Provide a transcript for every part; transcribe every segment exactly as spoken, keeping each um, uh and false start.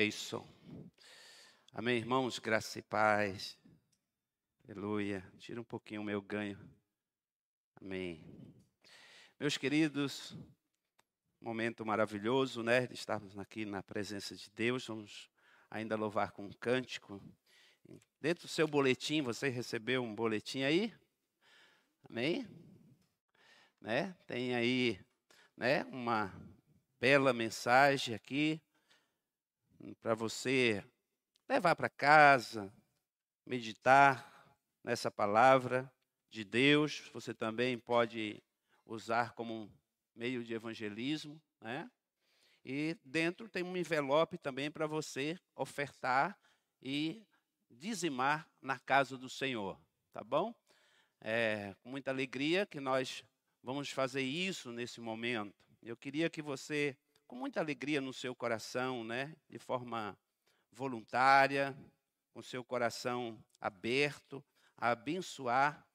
Eisson. Amém, irmãos? Graça e paz. Aleluia. Tira um pouquinho o meu ganho. Amém. Meus queridos, momento maravilhoso, né? De estarmos aqui na presença de Deus. Vamos ainda louvar com um cântico. Dentro do seu boletim, você recebeu um boletim aí? Amém? Né? Tem aí, né, uma bela mensagem aqui para você levar para casa, meditar nessa palavra de Deus. Você também pode usar como um meio de evangelismo, né? E dentro tem um envelope também para você ofertar e dizimar na casa do Senhor, tá bom? É com muita alegria que nós vamos fazer isso nesse momento. Eu queria que você, com muita alegria no seu coração, né, de forma voluntária, com seu coração aberto, a abençoar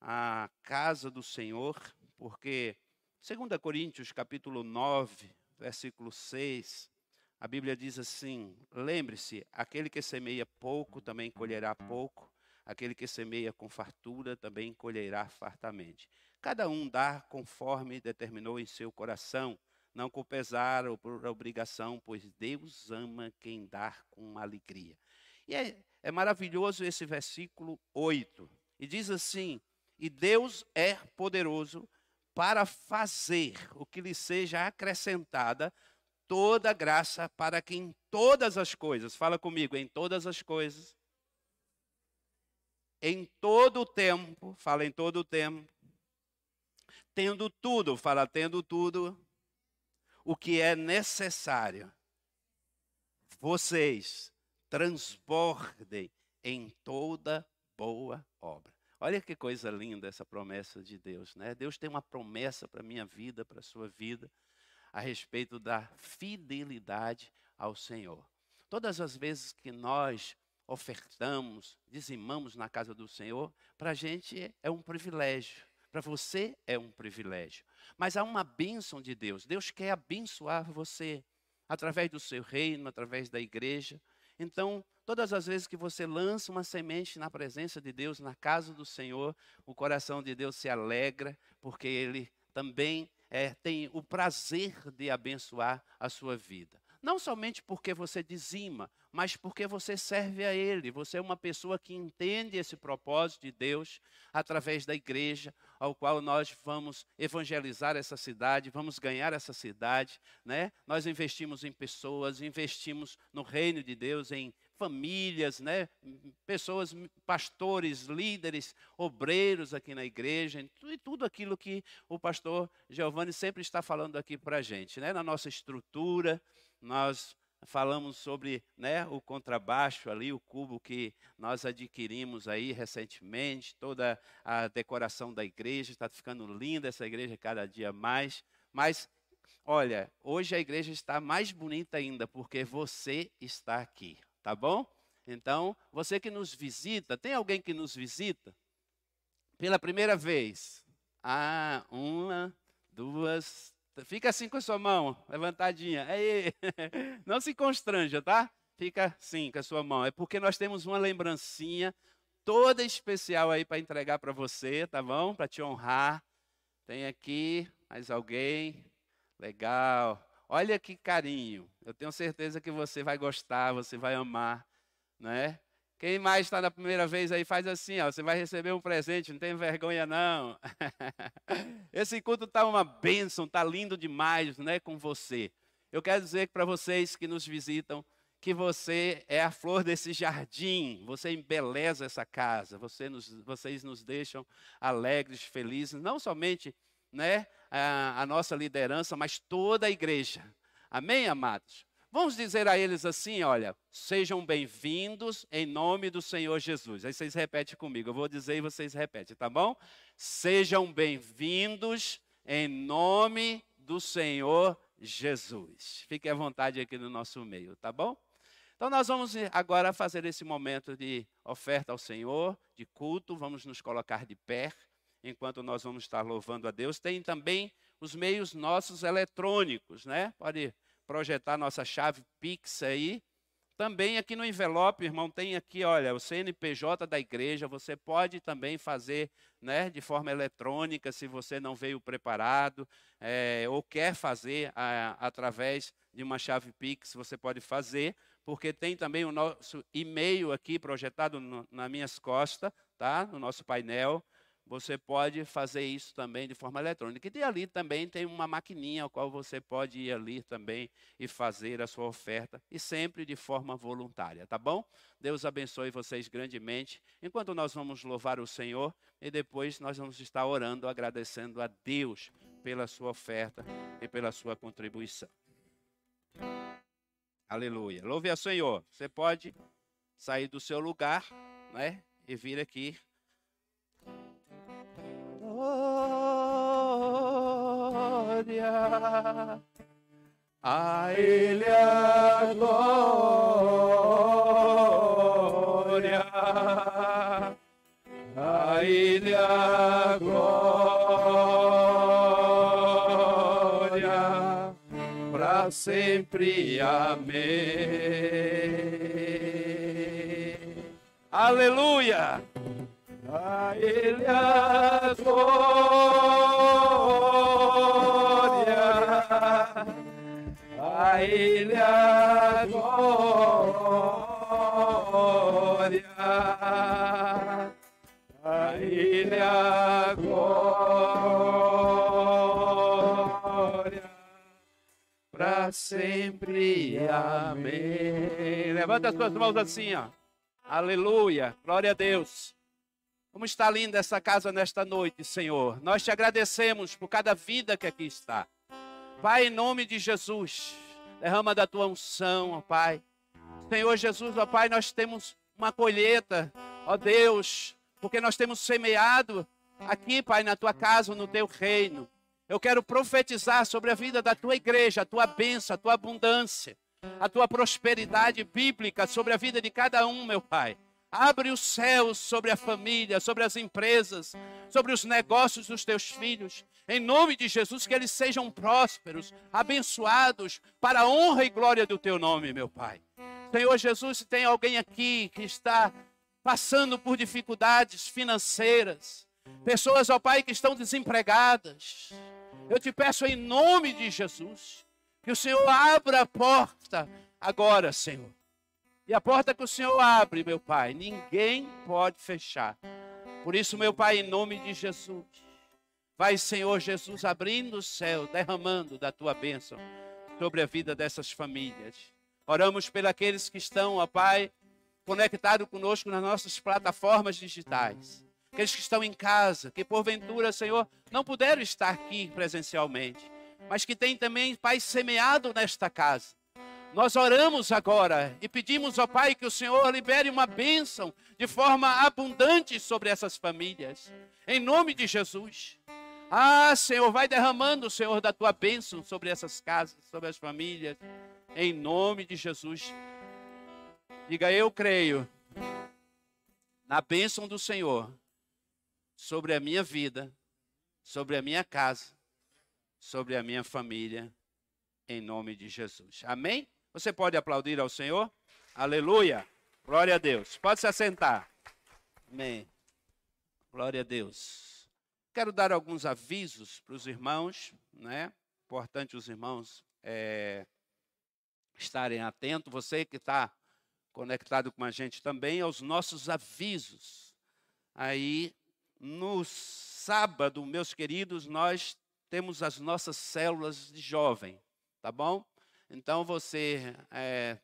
a casa do Senhor, porque Segunda Coríntios, capítulo nove, versículo seis, a Bíblia diz assim: lembre-se, aquele que semeia pouco também colherá pouco, aquele que semeia com fartura também colherá fartamente. Cada um dá conforme determinou em seu coração, não com pesar ou por obrigação, pois Deus ama quem dá com alegria. E é, é maravilhoso esse versículo oito. E diz assim: e Deus é poderoso para fazer o que lhe seja acrescentada toda graça, para que em todas as coisas, fala comigo, em todas as coisas, em todo o tempo, fala em todo o tempo, tendo tudo, fala tendo tudo, o que é necessário, vocês transbordem em toda boa obra. Olha que coisa linda essa promessa de Deus, né? Deus tem uma promessa para a minha vida, para a sua vida, a respeito da fidelidade ao Senhor. Todas as vezes que nós ofertamos, dizimamos na casa do Senhor, para a gente é um privilégio. Para você é um privilégio. Mas há uma bênção de Deus. Deus quer abençoar você através do seu reino, através da igreja. Então, todas as vezes que você lança uma semente na presença de Deus, na casa do Senhor, o coração de Deus se alegra, porque Ele também é, tem o prazer de abençoar a sua vida. Não somente porque você dizima, mas porque você serve a Ele. Você é uma pessoa que entende esse propósito de Deus através da igreja, ao qual nós vamos evangelizar essa cidade, vamos ganhar essa cidade, né? Nós investimos em pessoas, investimos no reino de Deus, em famílias, né? Pessoas, pastores, líderes, obreiros aqui na igreja, e tudo aquilo que o pastor Giovanni sempre está falando aqui para a gente, né? Na nossa estrutura, nós falamos sobre, né, o contrabaixo ali, o cubo que nós adquirimos aí recentemente, toda a decoração da igreja, está ficando linda essa igreja cada dia mais. Mas, olha, hoje a igreja está mais bonita ainda, porque você está aqui, tá bom? Então, você que nos visita, tem alguém que nos visita pela primeira vez? Ah, uma, duas... Fica assim com a sua mão, levantadinha. Aê. Não se constranja, tá? Fica assim com a sua mão. É porque nós temos uma lembrancinha toda especial aí para entregar para você, tá bom? Para te honrar. Tem aqui mais alguém. Legal. Olha que carinho. Eu tenho certeza que você vai gostar, você vai amar, né? Quem mais está na primeira vez aí, faz assim, ó, você vai receber um presente, não tem vergonha não. Esse culto está uma bênção, está lindo demais, né, com você. Eu quero dizer para vocês que nos visitam, que você é a flor desse jardim, você embeleza essa casa, você nos, vocês nos deixam alegres, felizes, não somente, né, a, a nossa liderança, mas toda a igreja. Amém, amados? Vamos dizer a eles assim, olha, sejam bem-vindos em nome do Senhor Jesus. Aí vocês repetem comigo, eu vou dizer e vocês repetem, tá bom? Sejam bem-vindos em nome do Senhor Jesus. Fiquem à vontade aqui no nosso meio, tá bom? Então nós vamos agora fazer esse momento de oferta ao Senhor, de culto, vamos nos colocar de pé, enquanto nós vamos estar louvando a Deus. Tem também os meios nossos eletrônicos, né? Pode projetar nossa chave Pix aí, Também aqui no envelope, irmão, tem aqui, olha, o C N P J da igreja, você pode também fazer, né, de forma eletrônica, se você não veio preparado, é, ou quer fazer a, através de uma chave Pix, você pode fazer, porque tem também o nosso e-mail aqui projetado no, nas minhas costas, tá? No nosso painel, você pode fazer isso também de forma eletrônica. E ali também tem uma maquininha ao qual você pode ir ali também e fazer a sua oferta, e sempre de forma voluntária, tá bom? Deus abençoe vocês grandemente. Enquanto nós vamos louvar o Senhor, e depois nós vamos estar orando, agradecendo a Deus pela sua oferta e pela sua contribuição. Aleluia. Louve ao Senhor. Você pode sair do seu lugar, né, e vir aqui. Glória, a Ele a glória, a Ele a glória, para sempre, amém. Aleluia. A Ele a glória, a Ele a glória, a Ele a glória, para sempre, amém. Levanta as suas mãos assim, ó. Aleluia, glória a Deus. Como está linda essa casa nesta noite, Senhor. Nós te agradecemos por cada vida que aqui está. Pai, em nome de Jesus, derrama da tua unção, ó Pai. Senhor Jesus, ó Pai, nós temos uma colheita, ó Deus, porque nós temos semeado aqui, Pai, na tua casa, no teu reino. Eu quero profetizar sobre a vida da tua igreja, a tua bênção, a tua abundância, a tua prosperidade bíblica sobre a vida de cada um, meu Pai. Abre os céus sobre a família, sobre as empresas, sobre os negócios dos teus filhos. Em nome de Jesus, que eles sejam prósperos, abençoados, para a honra e glória do teu nome, meu Pai. Senhor Jesus, se tem alguém aqui que está passando por dificuldades financeiras, pessoas, ó Pai, que estão desempregadas, eu te peço em nome de Jesus, que o Senhor abra a porta agora, Senhor. E a porta que o Senhor abre, meu Pai, ninguém pode fechar. Por isso, meu Pai, em nome de Jesus, vai, Senhor Jesus, abrindo o céu, derramando da tua bênção sobre a vida dessas famílias. Oramos pelos aqueles que estão, ó Pai, conectados conosco nas nossas plataformas digitais. Aqueles que estão em casa, que porventura, Senhor, não puderam estar aqui presencialmente, mas que tem também, Pai, semeado nesta casa. Nós oramos agora e pedimos, ó Pai, que o Senhor libere uma bênção de forma abundante sobre essas famílias. Em nome de Jesus. Ah, Senhor, vai derramando, Senhor, da tua bênção sobre essas casas, sobre as famílias. Em nome de Jesus. Diga, eu creio na bênção do Senhor sobre a minha vida, sobre a minha casa, sobre a minha família. Em nome de Jesus. Amém? Você pode aplaudir ao Senhor? Aleluia! Glória a Deus. Pode se assentar. Amém. Glória a Deus. Quero dar alguns avisos para os irmãos, né? Importante os irmãos é, estarem atentos. Você que está conectado com a gente também, aos nossos avisos. Aí, no sábado, meus queridos, nós temos as nossas células de jovem. Tá bom? Então você é,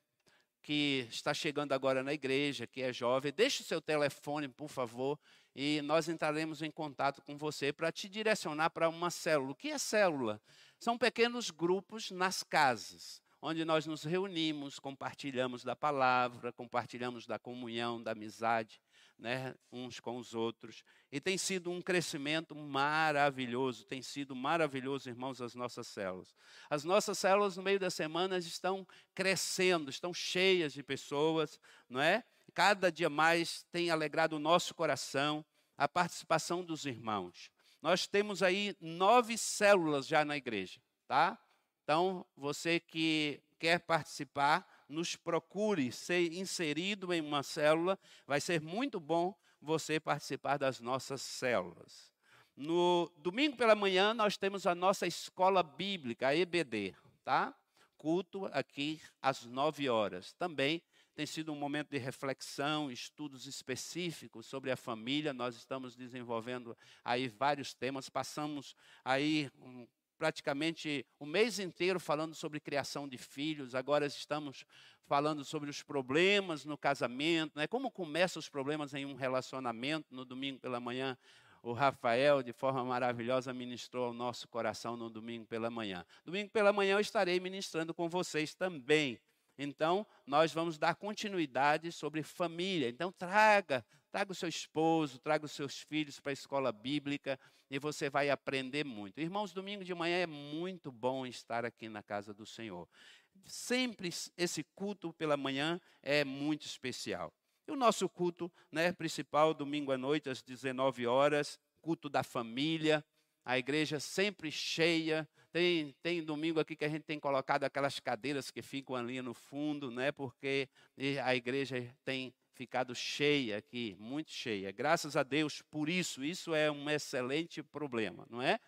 que está chegando agora na igreja, que é jovem, deixe o seu telefone, por favor, e nós entraremos em contato com você para te direcionar para uma célula. O que é célula? São pequenos grupos nas casas, onde nós nos reunimos, compartilhamos da palavra, compartilhamos da comunhão, da amizade, né, uns com os outros. E tem sido um crescimento maravilhoso, tem sido maravilhoso, irmãos, as nossas células. As nossas células, no meio das semanas, estão crescendo, estão cheias de pessoas, não é? Cada dia mais tem alegrado o nosso coração a participação dos irmãos. Nós temos aí nove células já na igreja, tá? Então, você que quer participar, nos procure, ser inserido em uma célula, vai ser muito bom você participar das nossas células. No domingo pela manhã, nós temos a nossa escola bíblica, a E B D, tá? Culto aqui às nove horas. Também tem sido um momento de reflexão, estudos específicos sobre a família. Nós estamos desenvolvendo aí vários temas. Passamos aí um, praticamente o mês inteiro falando sobre criação de filhos. Agora estamos falando sobre os problemas no casamento, né? Como começam os problemas em um relacionamento. No domingo pela manhã, o Rafael, de forma maravilhosa, ministrou ao nosso coração no domingo pela manhã. Domingo pela manhã eu estarei ministrando com vocês também. Então, nós vamos dar continuidade sobre família. Então, traga, traga o seu esposo, traga os seus filhos para a escola bíblica e você vai aprender muito. Irmãos, domingo de manhã é muito bom estar aqui na casa do Senhor. Sempre esse culto pela manhã é muito especial. E o nosso culto, né, principal, domingo à noite, às dezenove horas, culto da família. A igreja sempre cheia. Tem, tem domingo aqui que a gente tem colocado aquelas cadeiras que ficam ali no fundo, né? Porque a igreja tem ficado cheia aqui, muito cheia. Graças a Deus por isso. Isso é um excelente problema, não é?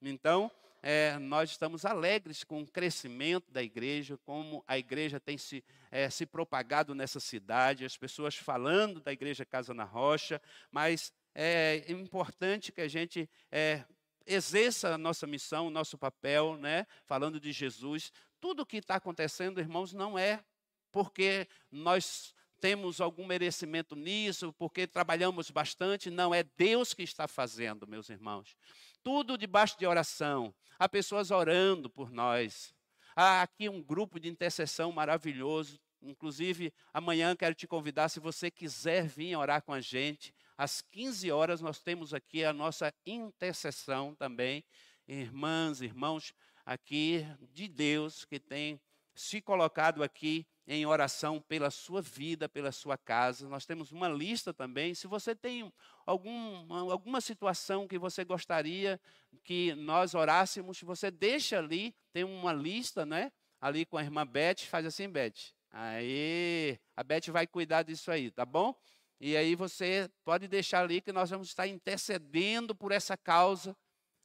Então, é, nós estamos alegres com o crescimento da igreja, como a igreja tem se, é, se propagado nessa cidade, as pessoas falando da igreja Casa na Rocha, mas é importante que a gente... É, exerça a nossa missão, o nosso papel, né? Falando de Jesus. Tudo o que está acontecendo, irmãos, não é porque nós temos algum merecimento nisso, porque trabalhamos bastante. Não, é Deus que está fazendo, meus irmãos. Tudo debaixo de oração. Há pessoas orando por nós. Há aqui um grupo de intercessão maravilhoso. Inclusive, amanhã quero te convidar, se você quiser vir orar com a gente, às quinze horas nós temos aqui a nossa intercessão também. Irmãs, irmãos aqui de Deus que tem se colocado aqui em oração pela sua vida, pela sua casa. Nós temos uma lista também. Se você tem algum, alguma situação que você gostaria que nós orássemos, você deixa ali, tem uma lista, né? Ali com a irmã Beth, faz assim, Beth. Aí, a Beth vai cuidar disso aí, tá bom? E aí você pode deixar ali que nós vamos estar intercedendo por essa causa,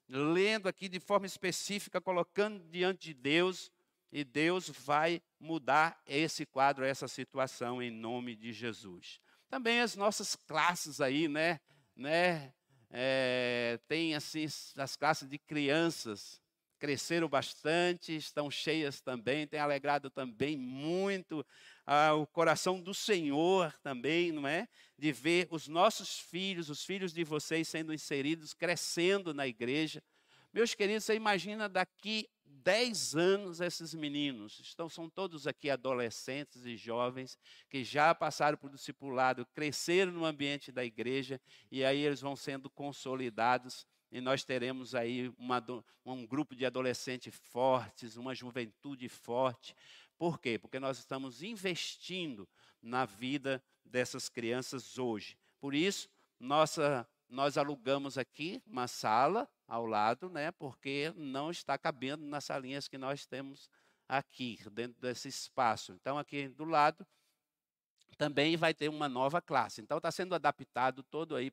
lendo aqui de forma específica, colocando diante de Deus, e Deus vai mudar esse quadro, essa situação em nome de Jesus. Também as nossas classes aí, né? né? É, tem assim as classes de crianças. Cresceram bastante, estão cheias também, tem alegrado também muito ah, o coração do Senhor também, não é? De ver os nossos filhos, os filhos de vocês sendo inseridos, crescendo na igreja. Meus queridos, você imagina daqui dez anos esses meninos, estão, são todos aqui adolescentes e jovens que já passaram por discipulado, cresceram no ambiente da igreja e aí eles vão sendo consolidados. E nós teremos aí uma, um grupo de adolescentes fortes, uma juventude forte. Por quê? Porque nós estamos investindo na vida dessas crianças hoje. Por isso, nossa, nós alugamos aqui uma sala ao lado, né? Porque não está cabendo nas salinhas que nós temos aqui, dentro desse espaço. Então, aqui do lado também vai ter uma nova classe. Então, está sendo adaptado todo aí,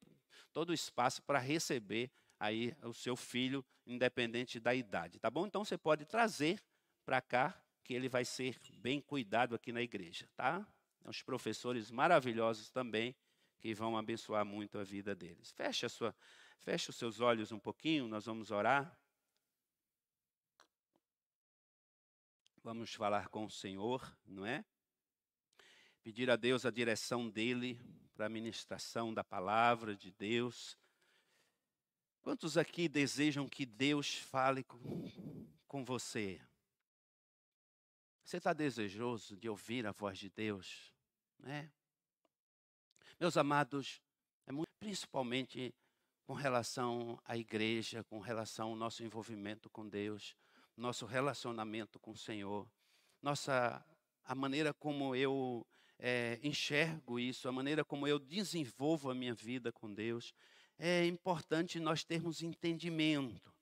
todo o espaço para receber aí o seu filho, independente da idade, tá bom? Então, você pode trazer para cá, que ele vai ser bem cuidado aqui na igreja, tá? Os professores maravilhosos também, que vão abençoar muito a vida deles. Fecha, a sua, fecha os seus olhos um pouquinho, nós vamos orar. Vamos falar com o Senhor, não é? Pedir a Deus a direção dele para a ministração da palavra de Deus. Quantos aqui desejam que Deus fale com, com você? Você está desejoso de ouvir a voz de Deus, né? Meus amados, é muito, principalmente com relação à igreja, com relação ao nosso envolvimento com Deus, nosso relacionamento com o Senhor, nossa, a maneira como eu é, enxergo isso, a maneira como eu desenvolvo a minha vida com Deus. É importante nós termos entendimento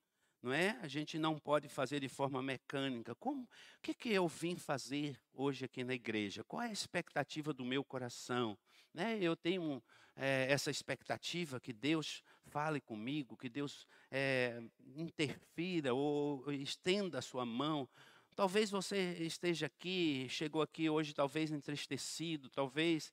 Não é? A gente não pode fazer de forma mecânica. Como, o que, que eu vim fazer hoje aqui na igreja? Qual é a expectativa do meu coração? Né? Eu tenho é, essa expectativa que Deus fale comigo, que Deus é, interfira ou, ou estenda a sua mão. Talvez você esteja aqui, chegou aqui hoje talvez entristecido, talvez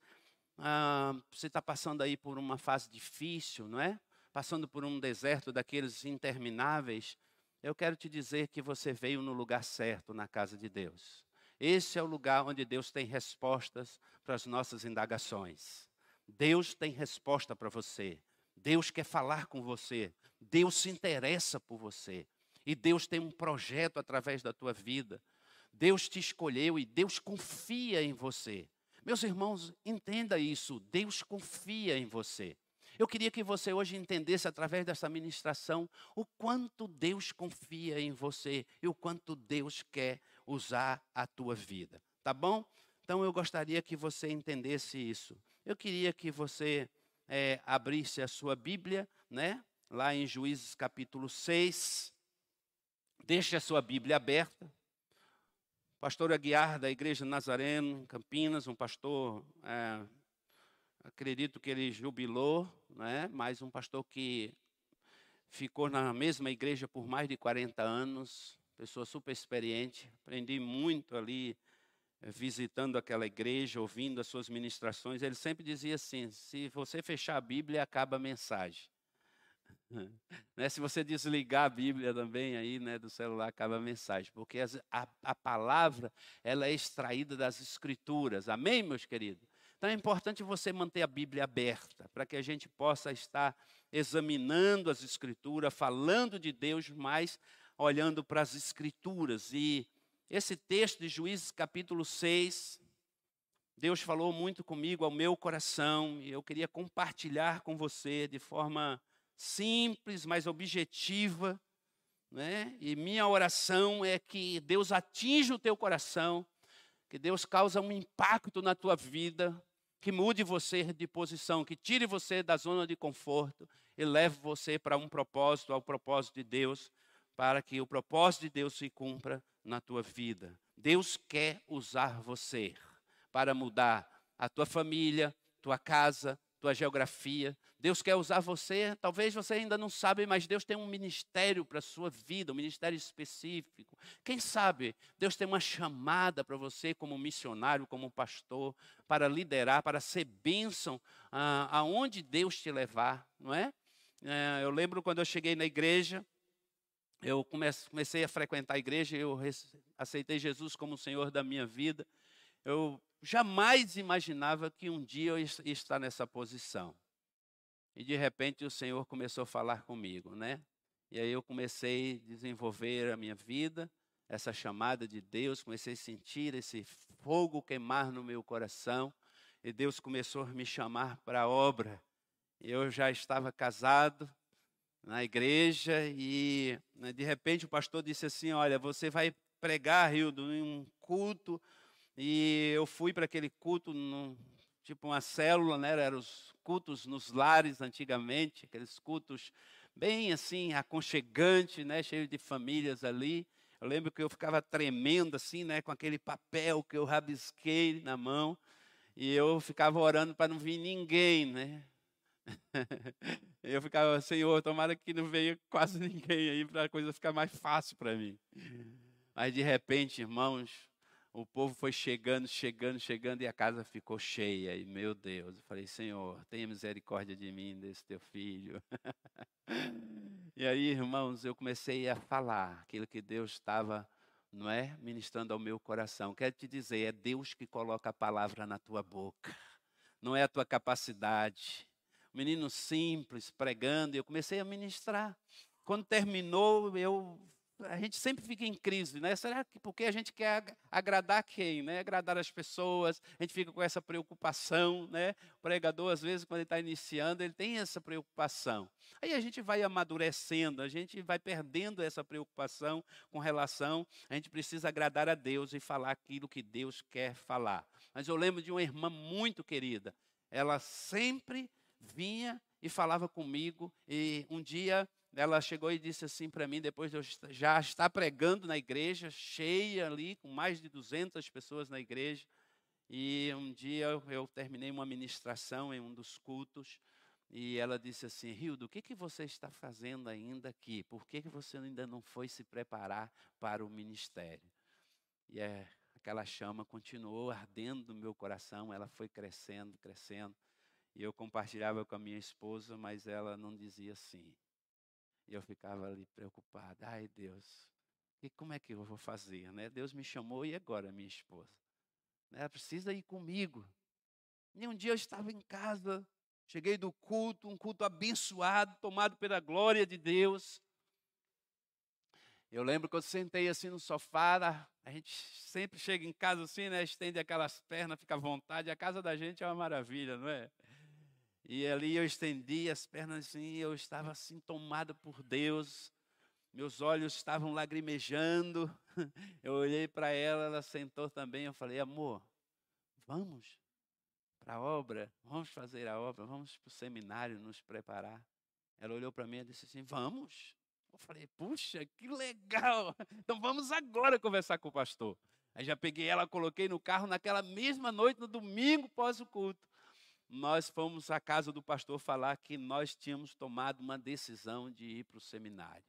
ah, você está passando aí por uma fase difícil, não é? Passando por um deserto daqueles intermináveis, eu quero te dizer que você veio no lugar certo, na casa de Deus. Esse é o lugar onde Deus tem respostas para as nossas indagações. Deus tem resposta para você. Deus quer falar com você. Deus se interessa por você. E Deus tem um projeto através da tua vida. Deus te escolheu e Deus confia em você. Meus irmãos, entenda isso. Deus confia em você. Eu queria que você hoje entendesse, através dessa ministração, o quanto Deus confia em você e o quanto Deus quer usar a tua vida, tá bom? Então, eu gostaria que você entendesse isso. Eu queria que você é, abrisse a sua Bíblia, né? Lá em Juízes capítulo seis. Deixe a sua Bíblia aberta. Pastor Aguiar, da Igreja Nazareno, Campinas, um pastor... É, acredito que ele jubilou, né? Mas um pastor que ficou na mesma igreja por mais de quarenta anos, pessoa super experiente, aprendi muito ali, visitando aquela igreja, ouvindo as suas ministrações. Ele sempre dizia assim, se você fechar a Bíblia, acaba a mensagem. Né? Se você desligar a Bíblia também, aí, né, do celular, acaba a mensagem. Porque as, a, a palavra, ela é extraída das Escrituras. Amém, meus queridos? Então, é importante você manter a Bíblia aberta, para que a gente possa estar examinando as Escrituras, falando de Deus, mas olhando para as Escrituras. E esse texto de Juízes capítulo seis, Deus falou muito comigo, ao meu coração, e eu queria compartilhar com você de forma simples, mas objetiva, né? E minha oração é que Deus atinja o teu coração, que Deus causa um impacto na tua vida, que mude você de posição, que tire você da zona de conforto e leve você para um propósito, ao propósito de Deus, para que o propósito de Deus se cumpra na tua vida. Deus quer usar você para mudar a tua família, tua casa, tua geografia. Deus quer usar você, talvez você ainda não sabe, mas Deus tem um ministério para a sua vida, um ministério específico. Quem sabe Deus tem uma chamada para você como missionário, como pastor, para liderar, para ser bênção ah, aonde Deus te levar, não é? é? Eu lembro quando eu cheguei na igreja, eu comecei a frequentar a igreja, eu aceitei Jesus como o Senhor da minha vida. Eu jamais imaginava que um dia eu ia estar nessa posição. E de repente o Senhor começou a falar comigo, né? E aí eu comecei a desenvolver a minha vida, essa chamada de Deus, comecei a sentir esse fogo queimar no meu coração, e Deus começou a me chamar para a obra. Eu já estava casado na igreja e de repente o pastor disse assim, olha, você vai pregar, Rildo, em um culto, e eu fui para aquele culto, num, tipo uma célula, né? Eram os cultos nos lares antigamente, aqueles cultos bem assim, aconchegante, né? Cheio de famílias ali. Eu lembro que eu ficava tremendo assim, né? Com aquele papel que eu rabisquei na mão, e eu ficava orando para não vir ninguém, né? Eu ficava, Senhor, tomara que não venha quase ninguém aí, para a coisa ficar mais fácil para mim. Mas de repente, irmãos, o povo foi chegando, chegando, chegando, e a casa ficou cheia. E, meu Deus, eu falei, Senhor, tenha misericórdia de mim, desse teu filho. E aí, irmãos, eu comecei a falar aquilo que Deus estava, não é, ministrando ao meu coração. Quero te dizer, é Deus que coloca a palavra na tua boca. Não é a tua capacidade. Um menino simples, pregando, e eu comecei a ministrar. Quando terminou, eu... A gente sempre fica em crise, né? Será que porque a gente quer agradar quem, né? Agradar as pessoas, a gente fica com essa preocupação, né? O pregador, às vezes, quando ele está iniciando, ele tem essa preocupação. Aí a gente vai amadurecendo, a gente vai perdendo essa preocupação com relação... A gente precisa agradar a Deus e falar aquilo que Deus quer falar. Mas eu lembro de uma irmã muito querida. Ela sempre vinha e falava comigo, e um dia... ela chegou e disse assim para mim, depois de eu já estar pregando na igreja, cheia ali, com mais de duzentas pessoas na igreja. E um dia eu, eu terminei uma ministração em um dos cultos, e ela disse assim: Rildo, o que, que você está fazendo ainda aqui? Por que, que você ainda não foi se preparar para o ministério? E é, aquela chama continuou ardendo no meu coração, ela foi crescendo, crescendo. E eu compartilhava com a minha esposa, mas ela não dizia sim. E eu ficava ali preocupada. Ai, Deus, e como é que eu vou fazer? Né? Deus me chamou, e agora, minha esposa? Ela precisa ir comigo. E um dia eu estava em casa, cheguei do culto, um culto abençoado, tomado pela glória de Deus. Eu lembro que eu sentei assim no sofá, a gente sempre chega em casa assim, né? Estende aquelas pernas, fica à vontade. A casa da gente é uma maravilha, não é? E ali eu estendi as pernas assim, eu estava assim tomado por Deus. Meus olhos estavam lagrimejando. Eu olhei para ela, ela sentou também. Eu falei: amor, vamos para a obra, vamos fazer a obra, vamos para o seminário nos preparar. Ela olhou para mim e disse assim: vamos. Eu falei: puxa, que legal. Então vamos agora conversar com o pastor. Aí já peguei ela, coloquei no carro naquela mesma noite, no domingo pós o culto. Nós fomos à casa do pastor falar que nós tínhamos tomado uma decisão de ir para o seminário.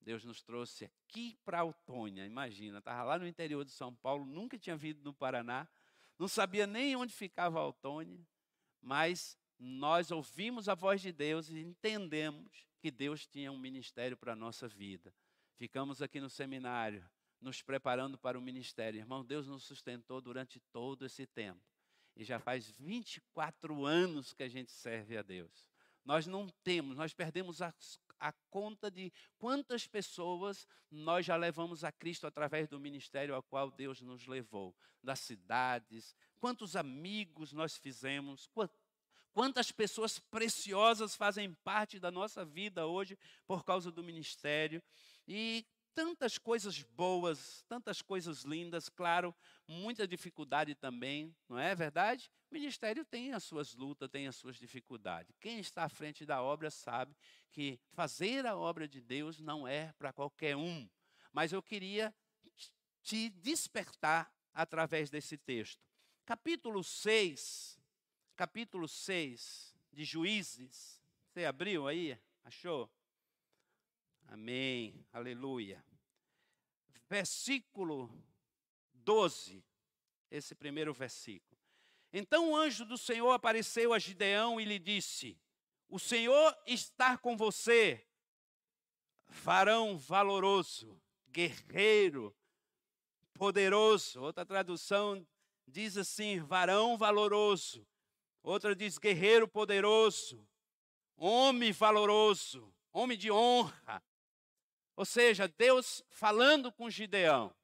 Deus nos trouxe aqui para Autônia, imagina, estava lá no interior de São Paulo, nunca tinha vindo no Paraná, não sabia nem onde ficava a Autônia, mas nós ouvimos a voz de Deus e entendemos que Deus tinha um ministério para a nossa vida. Ficamos aqui no seminário, nos preparando para o ministério. Irmão, Deus nos sustentou durante todo esse tempo. E já faz vinte e quatro anos que a gente serve a Deus. Nós não temos, nós perdemos a, a conta de quantas pessoas nós já levamos a Cristo através do ministério ao qual Deus nos levou. Das cidades, quantos amigos nós fizemos, quantas pessoas preciosas fazem parte da nossa vida hoje por causa do ministério. E tantas coisas boas, tantas coisas lindas, claro, muita dificuldade também, não é verdade? O ministério tem as suas lutas, tem as suas dificuldades. Quem está à frente da obra sabe que fazer a obra de Deus não é para qualquer um. Mas eu queria te despertar através desse texto. Capítulo seis, capítulo seis de Juízes. Você abriu aí? Achou? Amém, aleluia. Versículo doze, esse primeiro versículo. Então o anjo do Senhor apareceu a Gideão e lhe disse: o Senhor está com você, varão valoroso, guerreiro, poderoso. Outra tradução diz assim: varão valoroso. Outra diz: guerreiro poderoso, homem valoroso, homem de honra. Ou seja, Deus falando com Gideão.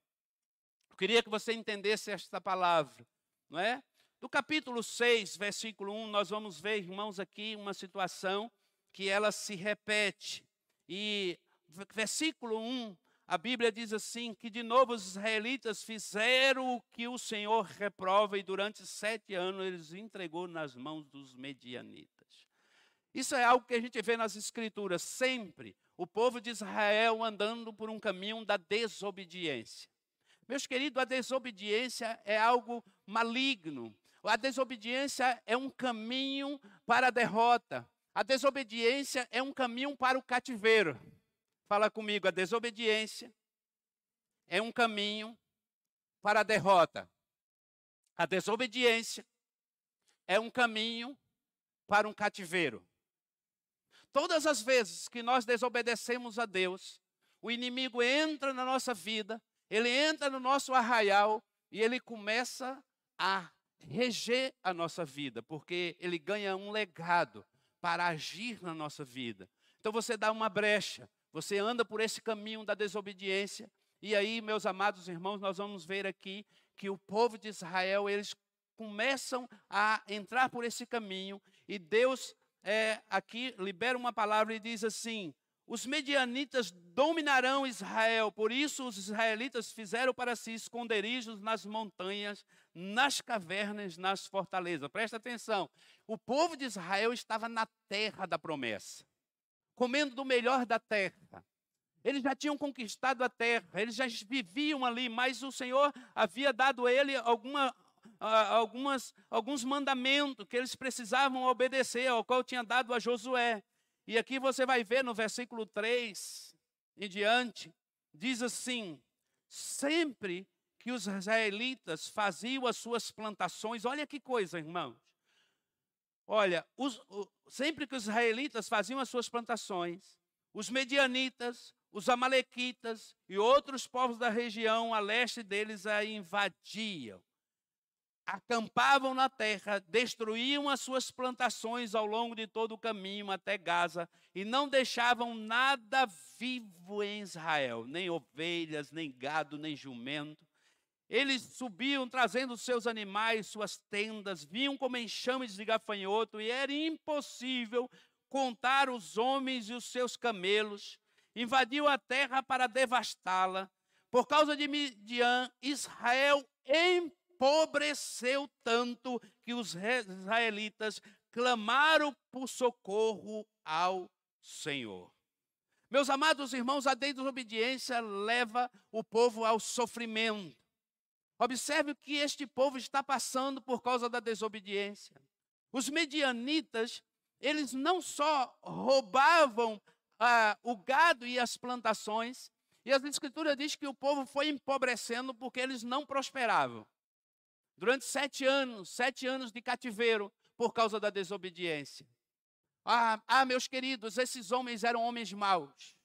Eu queria que você entendesse esta palavra, não é? Do capítulo seis, versículo um, nós vamos ver, irmãos, aqui uma situação que ela se repete. E versículo um, a Bíblia diz assim, que de novo os israelitas fizeram o que o Senhor reprova, e durante sete anos eles entregou nas mãos dos medianitas. Isso é algo que a gente vê nas Escrituras, sempre o povo de Israel andando por um caminho da desobediência. Meus queridos, a desobediência é algo maligno. A desobediência é um caminho para a derrota. A desobediência é um caminho para o cativeiro. Fala comigo, a desobediência é um caminho para a derrota. A desobediência é um caminho para um cativeiro. Todas as vezes que nós desobedecemos a Deus, o inimigo entra na nossa vida, ele entra no nosso arraial e ele começa a reger a nossa vida, porque ele ganha um legado para agir na nossa vida. Então você dá uma brecha, você anda por esse caminho da desobediência, e aí, meus amados irmãos, nós vamos ver aqui que o povo de Israel, eles começam a entrar por esse caminho, e Deus É, aqui libera uma palavra e diz assim: os medianitas dominarão Israel. Por isso os israelitas fizeram para si esconderijos nas montanhas, nas cavernas, nas fortalezas. Presta atenção, o povo de Israel estava na terra da promessa. comendo do melhor da terra. Eles já tinham conquistado a terra, eles já viviam ali, mas o Senhor havia dado a ele alguma, algumas, alguns mandamentos que eles precisavam obedecer, ao qual tinha dado a Josué. E aqui você vai ver no versículo três em diante, diz assim: sempre que os israelitas faziam as suas plantações, olha que coisa, irmãos. Olha, os, o, sempre que os israelitas faziam as suas plantações, os medianitas, os amalequitas e outros povos da região a leste deles a invadiam. Acampavam na terra, destruíam as suas plantações ao longo de todo o caminho até Gaza e não deixavam nada vivo em Israel, nem ovelhas, nem gado, nem jumento. Eles subiam trazendo seus animais, suas tendas, vinham como enxames de gafanhoto e era impossível contar os homens e os seus camelos. Invadiu a terra para devastá-la. Por causa de Midian, Israel em empobreceu tanto que os israelitas clamaram por socorro ao Senhor. Meus amados irmãos, a desobediência leva o povo ao sofrimento. Observe o que este povo está passando por causa da desobediência. Os medianitas, eles não só roubavam ah, o gado e as plantações, e as escrituras dizem que o povo foi empobrecendo porque eles não prosperavam. Durante sete anos, sete anos de cativeiro por causa da desobediência. Ah, ah meus queridos, esses homens eram homens maus.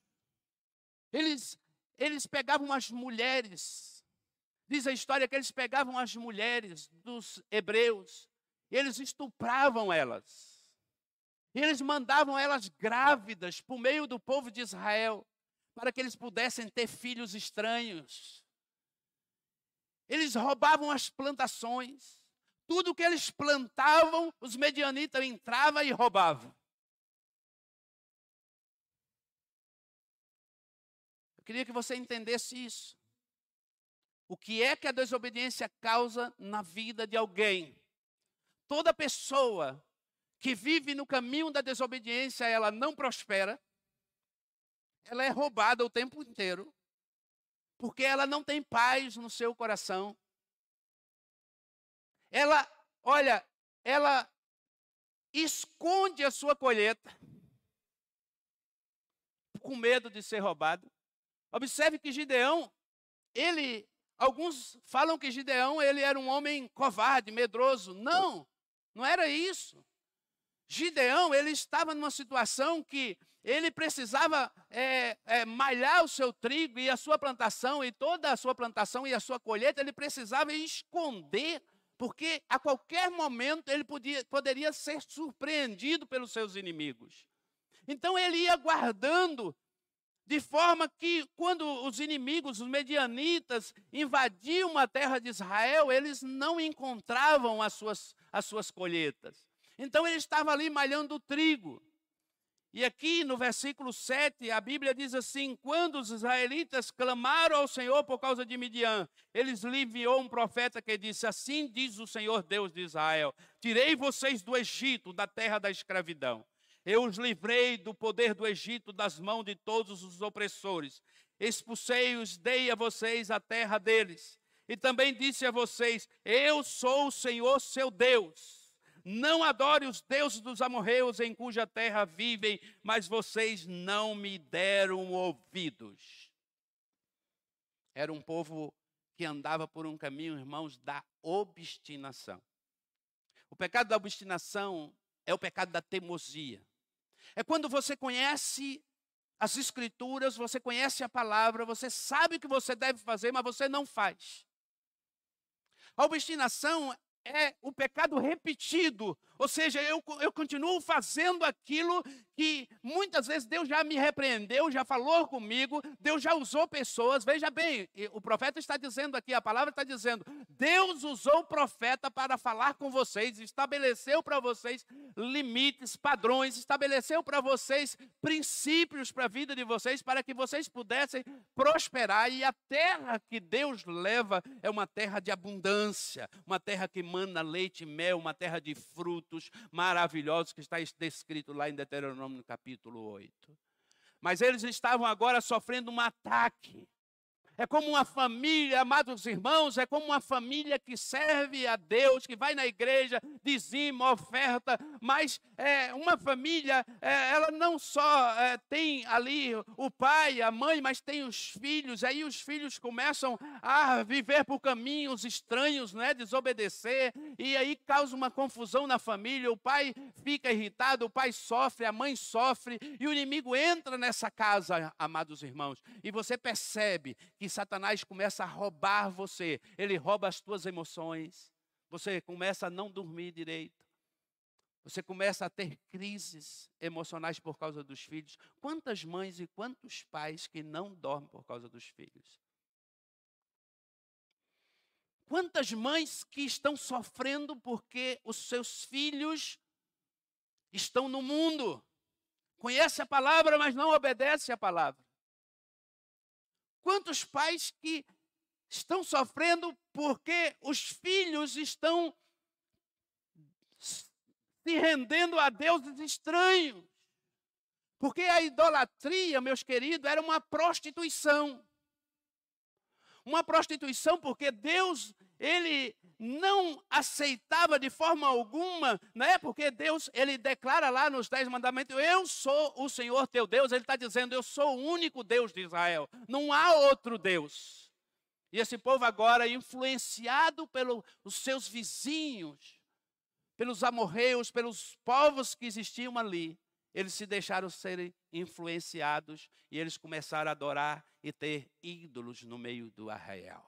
Eles, eles pegavam as mulheres. Diz a história que eles pegavam as mulheres dos hebreus. E eles estupravam elas. E eles mandavam elas grávidas por meio do povo de Israel. Para que eles pudessem ter filhos estranhos. Eles roubavam as plantações. Tudo que eles plantavam, os medianitas entravam e roubavam. Eu queria que você entendesse isso. O que é que a desobediência causa na vida de alguém? Toda pessoa que vive no caminho da desobediência, ela não prospera. Ela é roubada o tempo inteiro. Porque ela não tem paz no seu coração. Ela, olha, ela esconde a sua colheita com medo de ser roubada. Observe que Gideão, ele, alguns falam que Gideão ele era um homem covarde, medroso. Não, não era isso. Gideão, ele estava numa situação que ele precisava é, é, malhar o seu trigo e a sua plantação, e toda a sua plantação e a sua colheita, ele precisava esconder, porque a qualquer momento ele podia, poderia ser surpreendido pelos seus inimigos. Então ele ia guardando, de forma que quando os inimigos, os medianitas, invadiam a terra de Israel, eles não encontravam as suas, as suas colheitas. Então ele estava ali malhando o trigo. E aqui no versículo sete, a Bíblia diz assim: quando os israelitas clamaram ao Senhor por causa de Midian, eles lhe enviou um profeta que disse, assim diz o Senhor Deus de Israel, tirei vocês do Egito, da terra da escravidão. Eu os livrei do poder do Egito, das mãos de todos os opressores. Expulsei-os, dei a vocês a terra deles. E também disse a vocês, eu sou o Senhor seu Deus. Não adore os deuses dos amorreus em cuja terra vivem, mas vocês não me deram ouvidos. Era um povo que andava por um caminho, irmãos, da obstinação. O pecado da obstinação é o pecado da teimosia. É quando você conhece as escrituras, você conhece a palavra, você sabe o que você deve fazer, mas você não faz. A obstinação é o pecado repetido, ou seja, eu, eu continuo fazendo aquilo que muitas vezes Deus já me repreendeu, já falou comigo, Deus já usou pessoas. Veja bem, o profeta está dizendo aqui, a palavra está dizendo, Deus usou o profeta para falar com vocês, estabeleceu para vocês limites, padrões, estabeleceu para vocês princípios para a vida de vocês, para que vocês pudessem prosperar. E a terra que Deus leva é uma terra de abundância, uma terra que mana leite e mel, uma terra de frutos, frutos maravilhosos que está descrito lá em Deuteronômio no capítulo oito. Mas eles estavam agora sofrendo um ataque. É como uma família, amados irmãos, é como uma família que serve a Deus, que vai na igreja, dizima, oferta, mas é, uma família, é, ela não só é, tem ali o pai, a mãe, mas tem os filhos. Aí os filhos começam a viver por caminhos estranhos, né, desobedecer, e aí causa uma confusão na família. O pai fica irritado, o pai sofre, a mãe sofre, e o inimigo entra nessa casa, amados irmãos, e você percebe que E Satanás começa a roubar você. Ele rouba as tuas emoções. Você começa a não dormir direito. Você começa a ter crises emocionais por causa dos filhos. Quantas mães e quantos pais que não dormem por causa dos filhos? Quantas mães que estão sofrendo porque os seus filhos estão no mundo? Conhece a palavra, mas não obedece a palavra. Quantos pais que estão sofrendo porque os filhos estão se rendendo a deuses estranhos? Porque a idolatria, meus queridos, era uma prostituição. Uma prostituição porque Deus, ele não aceitava de forma alguma, né? Porque Deus, ele declara lá nos dez mandamentos, eu sou o Senhor teu Deus. Ele está dizendo, eu sou o único Deus de Israel, não há outro Deus. E esse povo agora, influenciado pelos seus vizinhos, pelos amorreus, pelos povos que existiam ali, eles se deixaram serem influenciados e eles começaram a adorar e ter ídolos no meio do arraial.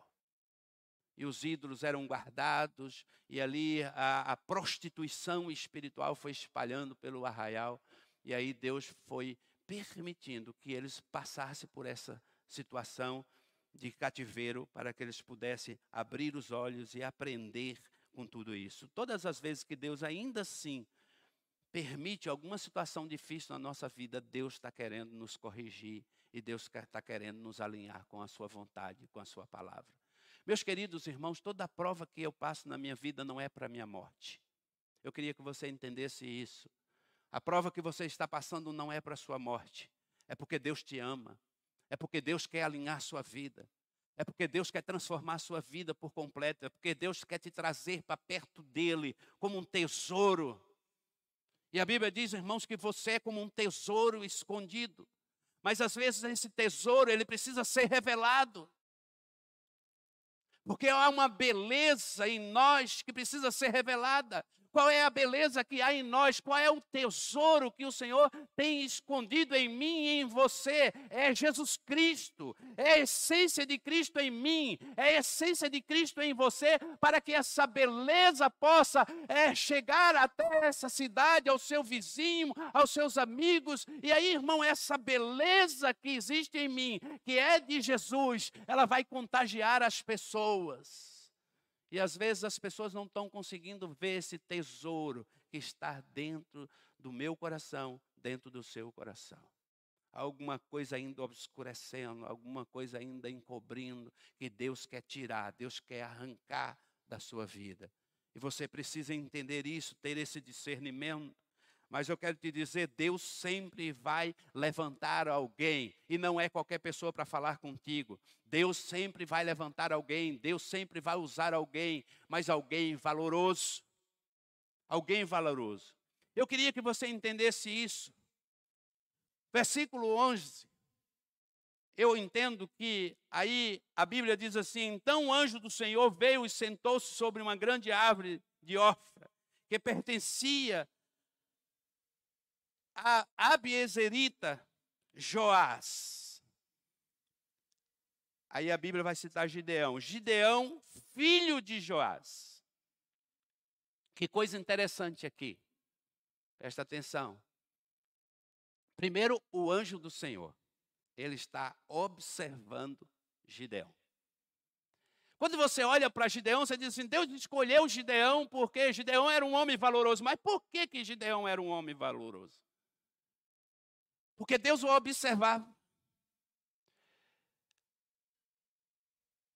E os ídolos eram guardados e ali a, a prostituição espiritual foi espalhando pelo arraial. E aí Deus foi permitindo que eles passassem por essa situação de cativeiro para que eles pudessem abrir os olhos e aprender com tudo isso. Todas as vezes que Deus ainda assim permite alguma situação difícil na nossa vida, Deus está querendo nos corrigir e Deus está querendo nos alinhar com a sua vontade, com a sua palavra. Meus queridos irmãos, toda a prova que eu passo na minha vida não é para a minha morte. Eu queria que você entendesse isso. A prova que você está passando não é para a sua morte. É porque Deus te ama. É porque Deus quer alinhar a sua vida. É porque Deus quer transformar a sua vida por completo. É porque Deus quer te trazer para perto dele como um tesouro. E a Bíblia diz, irmãos, que você é como um tesouro escondido. Mas às vezes esse tesouro, ele precisa ser revelado. Porque há uma beleza em nós que precisa ser revelada. Qual é a beleza que há em nós? Qual é o tesouro que o Senhor tem escondido em mim e em você? É Jesus Cristo. É a essência de Cristo em mim. É a essência de Cristo em você, para que essa beleza possa é, chegar até essa cidade, ao seu vizinho, aos seus amigos. E aí, irmão, essa beleza que existe em mim, que é de Jesus, ela vai contagiar as pessoas. E às vezes as pessoas não estão conseguindo ver esse tesouro que está dentro do meu coração, dentro do seu coração. Alguma coisa ainda obscurecendo, alguma coisa ainda encobrindo, que Deus quer tirar, Deus quer arrancar da sua vida. E você precisa entender isso, ter esse discernimento. Mas eu quero te dizer, Deus sempre vai levantar alguém. E não é qualquer pessoa para falar contigo. Deus sempre vai levantar alguém. Deus sempre vai usar alguém. Mas alguém valoroso. Alguém valoroso. Eu queria que você entendesse isso. Versículo onze. Eu entendo que aí a Bíblia diz assim, então o anjo do Senhor veio e sentou-se sobre uma grande árvore de Ofra, que pertencia a Abiezerita Joás. Aí a Bíblia vai citar Gideão. Gideão, filho de Joás. Que coisa interessante aqui. Presta atenção. Primeiro, o anjo do Senhor. Ele está observando Gideão. Quando você olha para Gideão, você diz assim, Deus escolheu Gideão porque Gideão era um homem valoroso. Mas por que que Gideão era um homem valoroso? Porque Deus o observava.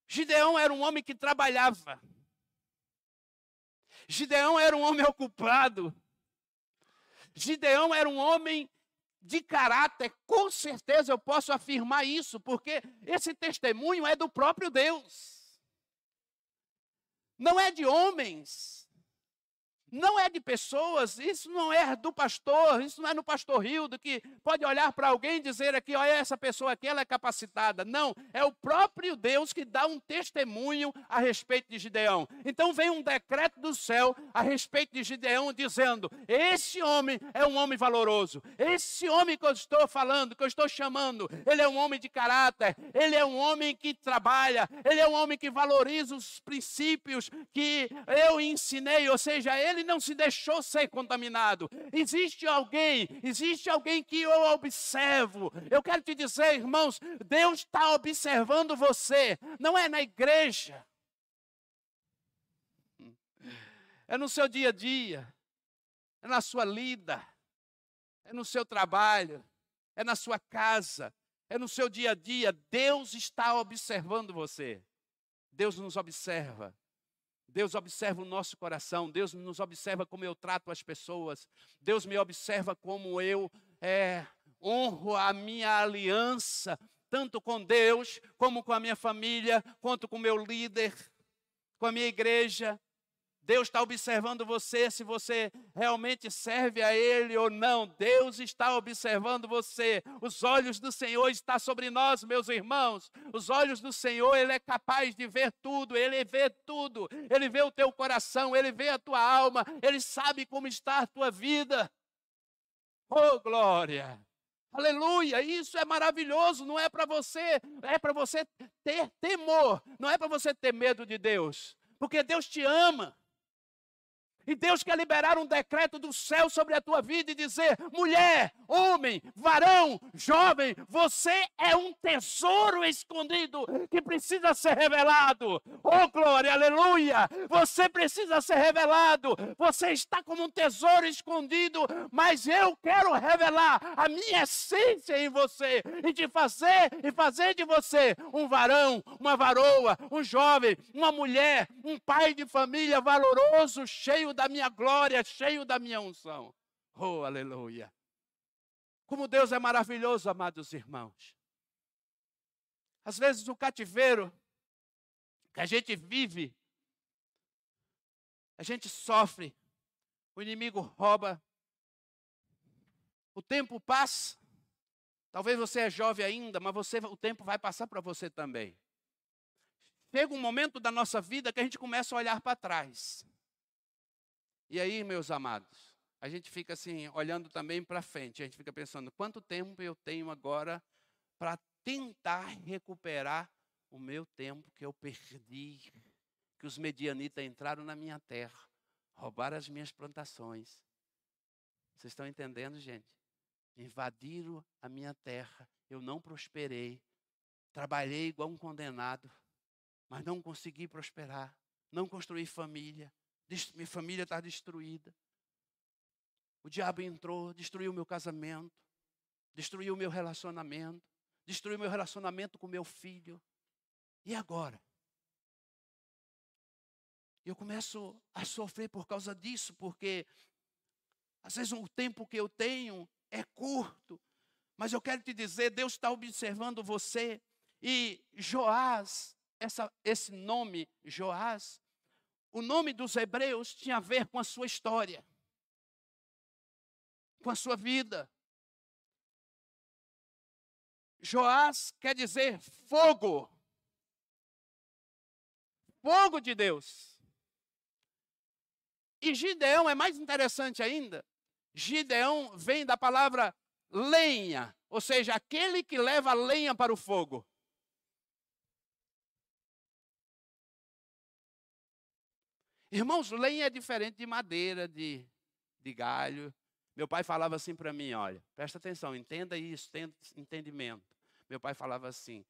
Gideão era um homem que trabalhava. Gideão era um homem ocupado. Gideão era um homem de caráter. Com certeza eu posso afirmar isso, porque esse testemunho é do próprio Deus. Não é de homens. Não é de pessoas, isso não é do pastor, isso não é no pastor Rildo, que pode olhar para alguém e dizer aqui, olha, essa pessoa aqui, ela é capacitada. Não, é o próprio Deus que dá um testemunho a respeito de Gideão. Então vem um decreto do céu a respeito de Gideão, dizendo, esse homem é um homem valoroso, esse homem que eu estou falando, que eu estou chamando, ele é um homem de caráter, ele é um homem que trabalha, ele é um homem que valoriza os princípios que eu ensinei, ou seja, ele Ele não se deixou ser contaminado. Existe alguém, existe alguém que eu observo. Eu quero te dizer, irmãos, Deus está observando você. Não é na igreja. É no seu dia a dia. É na sua lida. É no seu trabalho. É na sua casa. É no seu dia a dia. Deus está observando você. Deus nos observa. Deus observa o nosso coração, Deus nos observa como eu trato as pessoas, Deus me observa como eu é, honro a minha aliança, tanto com Deus, como com a minha família, quanto com o meu líder, com a minha igreja. Deus está observando você, se você realmente serve a Ele ou não. Deus está observando você. Os olhos do Senhor estão sobre nós, meus irmãos. Os olhos do Senhor, Ele é capaz de ver tudo. Ele vê tudo. Ele vê o teu coração. Ele vê a tua alma. Ele sabe como está a tua vida. Oh, glória! Aleluia, isso é maravilhoso, não é para você, é para você ter temor. Não é para você ter medo de Deus. Porque Deus te ama. E Deus quer liberar um decreto do céu sobre a tua vida e dizer, mulher, homem, varão, jovem, você é um tesouro escondido que precisa ser revelado. Oh, glória, aleluia! Você precisa ser revelado. Você está como um tesouro escondido, mas eu quero revelar a minha essência em você e te fazer e fazer de você um varão, uma varoa, um jovem, uma mulher, um pai de família valoroso, cheio da da minha glória, cheio da minha unção. Oh, aleluia! Como Deus é maravilhoso, amados irmãos. Às vezes o cativeiro que a gente vive, a gente sofre, o inimigo rouba, o tempo passa, talvez você é jovem ainda, mas você, o tempo vai passar para você também. Chega um momento da nossa vida que a gente começa a olhar para trás. E aí, meus amados, a gente fica assim, olhando também para frente, a gente fica pensando, quanto tempo eu tenho agora para tentar recuperar o meu tempo que eu perdi, que os medianitas entraram na minha terra, roubaram as minhas plantações. Vocês estão entendendo, gente? Invadiram a minha terra, eu não prosperei, trabalhei igual um condenado, mas não consegui prosperar, não construí família. Minha família está destruída. O diabo entrou, destruiu o meu casamento, destruiu o meu relacionamento, destruiu o meu relacionamento com meu filho. E agora? Eu começo a sofrer por causa disso, porque às vezes o tempo que eu tenho é curto, mas eu quero te dizer, Deus está observando você. E Joás, essa, esse nome Joás, o nome dos hebreus tinha a ver com a sua história, com a sua vida. Joás quer dizer fogo. Fogo de Deus. E Gideão é mais interessante ainda. Gideão vem da palavra lenha, ou seja, aquele que leva lenha para o fogo. Irmãos, lenha é diferente de madeira, de, de galho. Meu pai falava assim para mim, olha, presta atenção, entenda isso, tenha entendimento. Meu pai falava assim,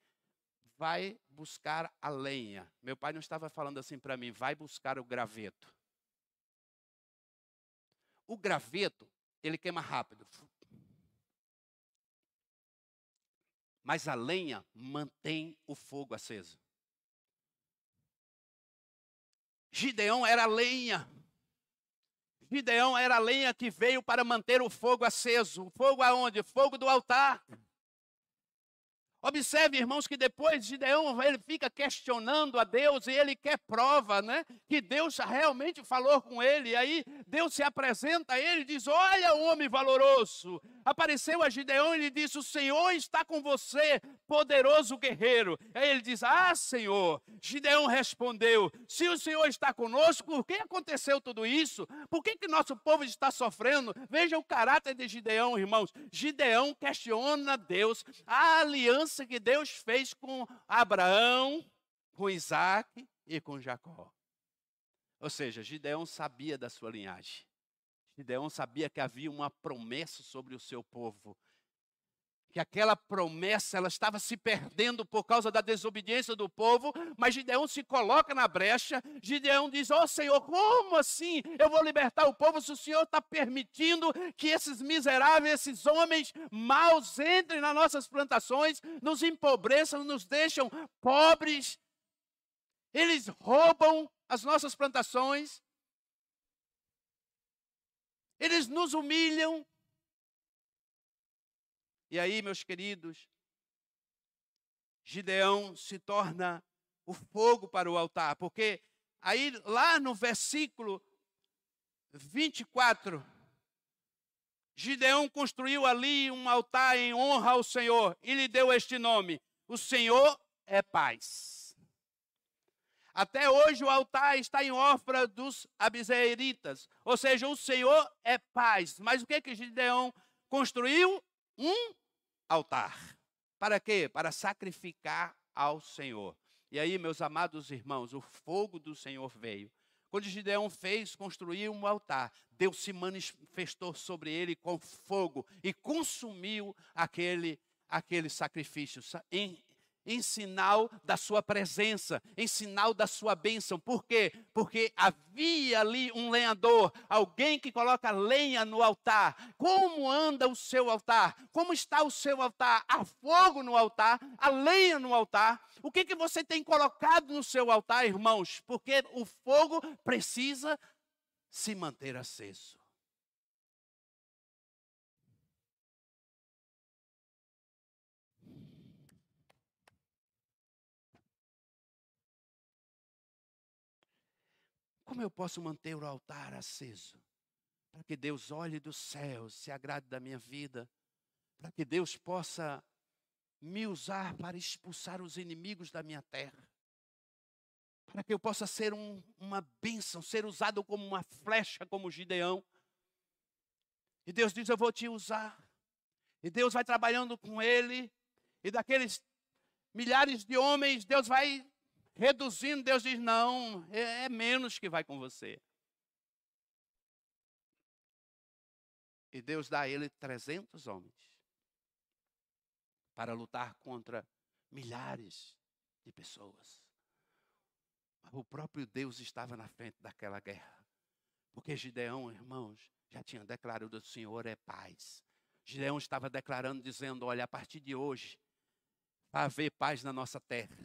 vai buscar a lenha. Meu pai não estava falando assim para mim, vai buscar o graveto. O graveto, ele queima rápido. Mas a lenha mantém o fogo aceso. Gideão era lenha, Gideão era a lenha que veio para manter o fogo aceso. O fogo aonde? O fogo do altar. Observe, irmãos, que depois Gideão ele fica questionando a Deus e ele quer prova, né? Que Deus realmente falou com ele. E aí Deus se apresenta a ele e diz, olha o homem valoroso. Apareceu a Gideão e ele diz, o Senhor está com você, poderoso guerreiro. Aí ele diz, ah, Senhor. Gideão respondeu, se o Senhor está conosco, por que aconteceu tudo isso? Por que que nosso povo está sofrendo? Veja o caráter de Gideão, irmãos. Gideão questiona Deus, a aliança que Deus fez com Abraão, com Isaac e com Jacó. Ou seja, Gideão sabia da sua linhagem. Gideão sabia que havia uma promessa sobre o seu povo. Que aquela promessa, ela estava se perdendo por causa da desobediência do povo, mas Gideão se coloca na brecha. Gideão diz, ó Senhor, como assim eu vou libertar o povo se o Senhor está permitindo que esses miseráveis, esses homens maus entrem nas nossas plantações, nos empobreçam, nos deixam pobres. Eles roubam as nossas plantações. Eles nos humilham. E aí, meus queridos, Gideão se torna o fogo para o altar, porque aí lá no versículo vinte e quatro, Gideão construiu ali um altar em honra ao Senhor e lhe deu este nome, o Senhor é paz. Até hoje o altar está em obra dos abizeiritas, ou seja, o Senhor é paz. Mas o que que Gideão construiu? Um altar. Para quê? Para sacrificar ao Senhor. E aí, meus amados irmãos, o fogo do Senhor veio. Quando Gideão fez construir um altar, Deus se manifestou sobre ele com fogo e consumiu aquele, aquele sacrifício em, em sinal da sua presença, em sinal da sua bênção. Por quê? Porque havia ali um lenhador, alguém que coloca lenha no altar. Como anda o seu altar? Como está o seu altar? Há fogo no altar, há lenha no altar. O que que você tem colocado no seu altar, irmãos? Porque o fogo precisa se manter aceso. Como eu posso manter o altar aceso? Para que Deus olhe do céu, se agrade da minha vida. Para que Deus possa me usar para expulsar os inimigos da minha terra. Para que eu possa ser um, uma bênção, ser usado como uma flecha, como Gideão. E Deus diz, eu vou te usar. E Deus vai trabalhando com ele. E daqueles milhares de homens, Deus vai... reduzindo, Deus diz, não, é menos que vai com você. E Deus dá a ele trezentos homens para lutar contra milhares de pessoas. Mas o próprio Deus estava na frente daquela guerra. Porque Gideão, irmãos, já tinha declarado, o Senhor é paz. Gideão estava declarando, dizendo, olha, a partir de hoje vai haver paz na nossa terra.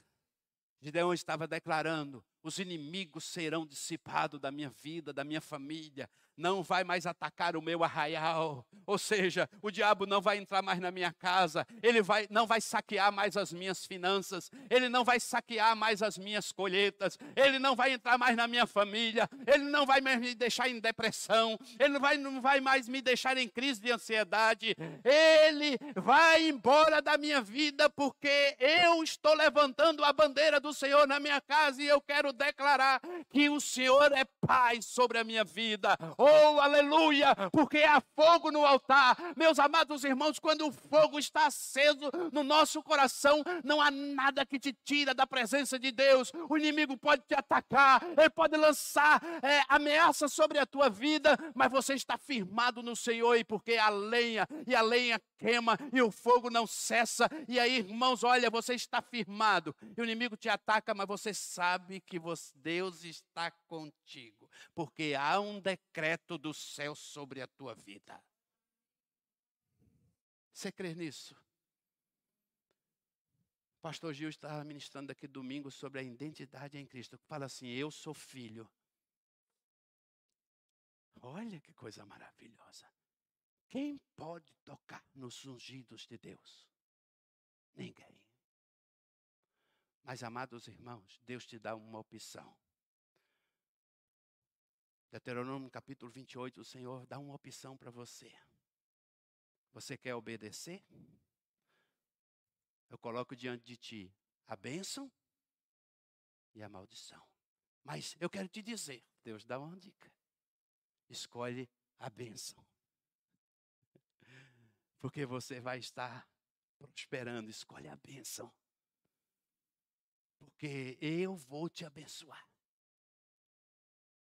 Gideão estava declarando, os inimigos serão dissipados da minha vida, da minha família. Não vai mais atacar o meu arraial. Ou seja, o diabo não vai entrar mais na minha casa. Ele vai, não vai saquear mais as minhas finanças. Ele não vai saquear mais as minhas colheitas. Ele não vai entrar mais na minha família. Ele não vai mais me deixar em depressão. Ele não vai, não vai mais me deixar em crise de ansiedade. Ele vai embora da minha vida porque eu estou levantando a bandeira do Senhor na minha casa e eu quero declarar que o Senhor é paz sobre a minha vida. Oh, aleluia, porque há fogo no altar. Meus amados irmãos, quando o fogo está aceso no nosso coração, não há nada que te tira da presença de Deus. O inimigo pode te atacar, ele pode lançar é, ameaças sobre a tua vida, mas você está firmado no Senhor, e porque a lenha, e a lenha queima, e o fogo não cessa. E aí, irmãos, olha, você está firmado, e o inimigo te ataca, mas você sabe que Deus está contigo, porque há um decreto do céu sobre a tua vida. Você crê nisso? O pastor Gil estava ministrando aqui domingo sobre a identidade em Cristo. Fala assim, eu sou filho. Olha que coisa maravilhosa. Quem pode tocar nos ungidos de Deus? Ninguém. Mas, amados irmãos, Deus te dá uma opção. Deuteronômio capítulo vinte e oito, o Senhor dá uma opção para você. Você quer obedecer? Eu coloco diante de ti a bênção e a maldição. Mas eu quero te dizer, Deus dá uma dica. Escolhe a bênção. Porque você vai estar prosperando. Escolhe a bênção. Porque eu vou te abençoar.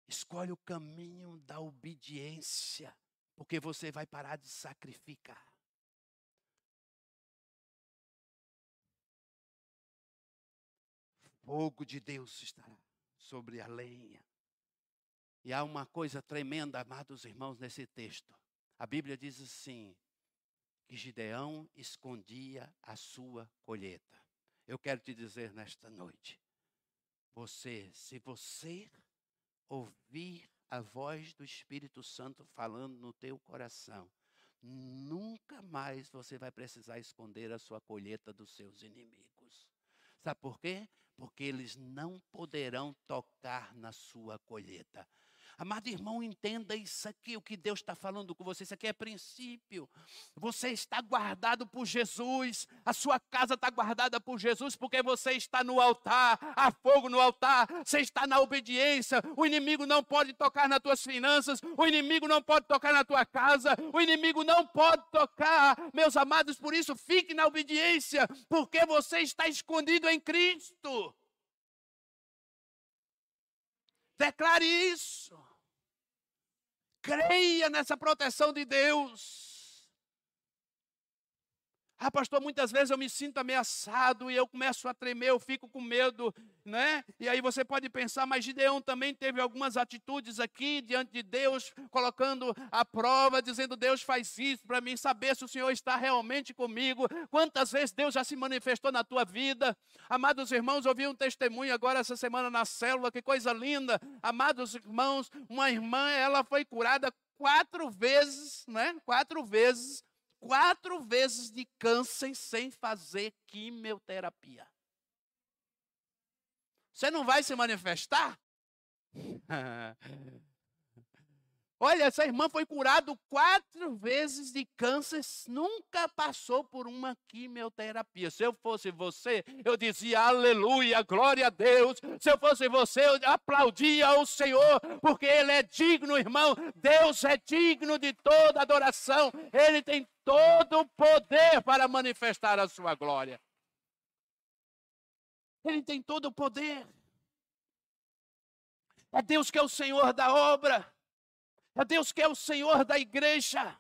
Escolhe o caminho da obediência. Porque você vai parar de sacrificar. Fogo de Deus estará sobre a lenha. E há uma coisa tremenda, amados irmãos, nesse texto. A Bíblia diz assim, que Gideão escondia a sua colheita. Eu quero te dizer nesta noite, você, se você ouvir a voz do Espírito Santo falando no teu coração, nunca mais você vai precisar esconder a sua colheita dos seus inimigos. Sabe por quê? Porque eles não poderão tocar na sua colheita. Amado irmão, entenda isso aqui, o que Deus está falando com você. Isso aqui é princípio. Você está guardado por Jesus. A sua casa está guardada por Jesus porque você está no altar. Há fogo no altar. Você está na obediência. O inimigo não pode tocar nas tuas finanças. O inimigo não pode tocar na tua casa. O inimigo não pode tocar. Meus amados, por isso, fique na obediência. Porque você está escondido em Cristo. Declare isso. Creia nessa proteção de Deus. Ah, pastor, muitas vezes eu me sinto ameaçado e eu começo a tremer, eu fico com medo, né? E aí você pode pensar, mas Gideão também teve algumas atitudes aqui diante de Deus, colocando a prova, dizendo, Deus faz isso para mim, saber se o Senhor está realmente comigo. Quantas vezes Deus já se manifestou na tua vida? Amados irmãos, eu ouvi um testemunho agora essa semana na célula, que coisa linda. Amados irmãos, uma irmã, ela foi curada quatro vezes, né? Quatro vezes, quatro vezes de câncer sem fazer quimioterapia. Você não vai se manifestar? Olha, essa irmã foi curada quatro vezes de câncer, nunca passou por uma quimioterapia. Se eu fosse você, eu dizia aleluia, glória a Deus. Se eu fosse você, eu aplaudia ao Senhor, porque Ele é digno, irmão. Deus é digno de toda adoração. Ele tem todo o poder para manifestar a sua glória. Ele tem todo o poder. É Deus que é o Senhor da obra. É Deus que é o Senhor da igreja.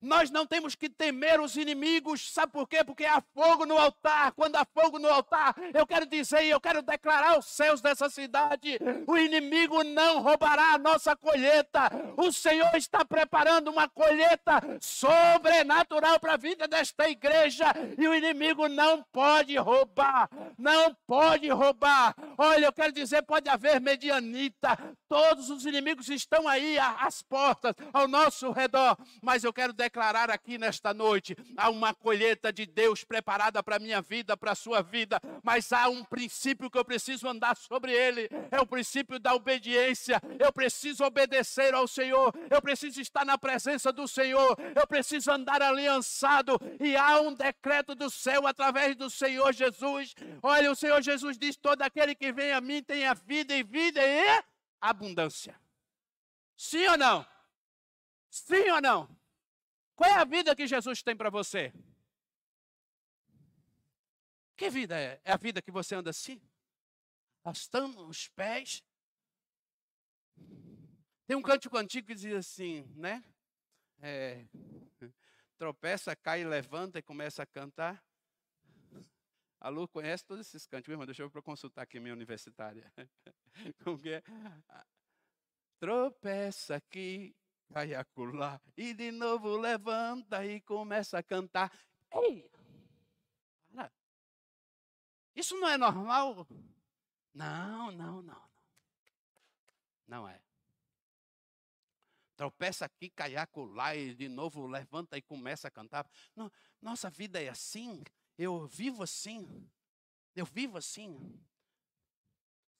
Nós não temos que temer os inimigos, sabe por quê? Porque há fogo no altar. Quando há fogo no altar, eu quero dizer, eu quero declarar aos céus dessa cidade, o inimigo não roubará a nossa colheita. O Senhor está preparando uma colheita sobrenatural para a vida desta igreja, e o inimigo não pode roubar, não pode roubar. Olha, eu quero dizer, pode haver medianita, todos os inimigos estão aí às portas, ao nosso redor, mas eu quero declarar aqui nesta noite, há uma colheita de Deus preparada para a minha vida, para a sua vida, mas há um princípio que eu preciso andar sobre ele, é o princípio da obediência. Eu preciso obedecer ao Senhor, eu preciso estar na presença do Senhor, eu preciso andar aliançado, e há um decreto do céu através do Senhor Jesus. Olha, o Senhor Jesus diz, todo aquele que vem a mim tem a vida e vida e abundância. Sim ou não? Sim ou não? Qual é a vida que Jesus tem para você? Que vida é? É a vida que você anda assim? Arrastando os pés? Tem um cântico antigo que diz assim, né? É, tropeça, cai, levanta e começa a cantar. A Lu conhece todos esses cânticos. Irmão, deixa eu consultar aqui minha universitária. Como que é? Tropeça aqui. Cai acolá, e de novo levanta e começa a cantar. Ei, para. Isso não é normal? Não, não, não. Não é. Tropeça aqui, cai acolá e de novo levanta e começa a cantar. Não, nossa vida é assim, eu vivo assim, eu vivo assim.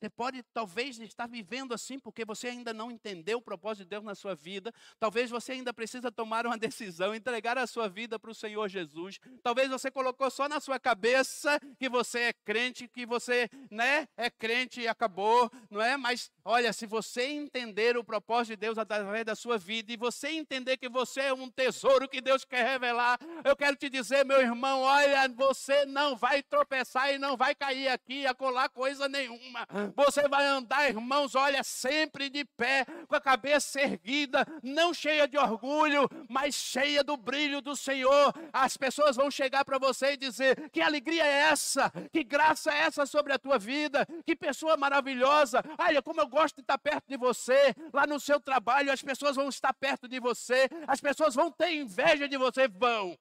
Você pode, talvez, estar vivendo assim porque você ainda não entendeu o propósito de Deus na sua vida. Talvez você ainda precisa tomar uma decisão, entregar a sua vida para o Senhor Jesus. Talvez você colocou só na sua cabeça que você é crente, que você, né, é crente e acabou, não é? Mas, olha, se você entender o propósito de Deus através da sua vida e você entender que você é um tesouro que Deus quer revelar, eu quero te dizer, meu irmão, olha, você não vai tropeçar e não vai cair aqui e acolá coisa nenhuma. Você vai andar, irmãos, olha, sempre de pé, com a cabeça erguida, não cheia de orgulho, mas cheia do brilho do Senhor. As pessoas vão chegar para você e dizer, que alegria é essa? Que graça é essa sobre a tua vida? Que pessoa maravilhosa! Olha, como eu gosto de estar perto de você. Lá no seu trabalho, as pessoas vão estar perto de você. As pessoas vão ter inveja de você, vão.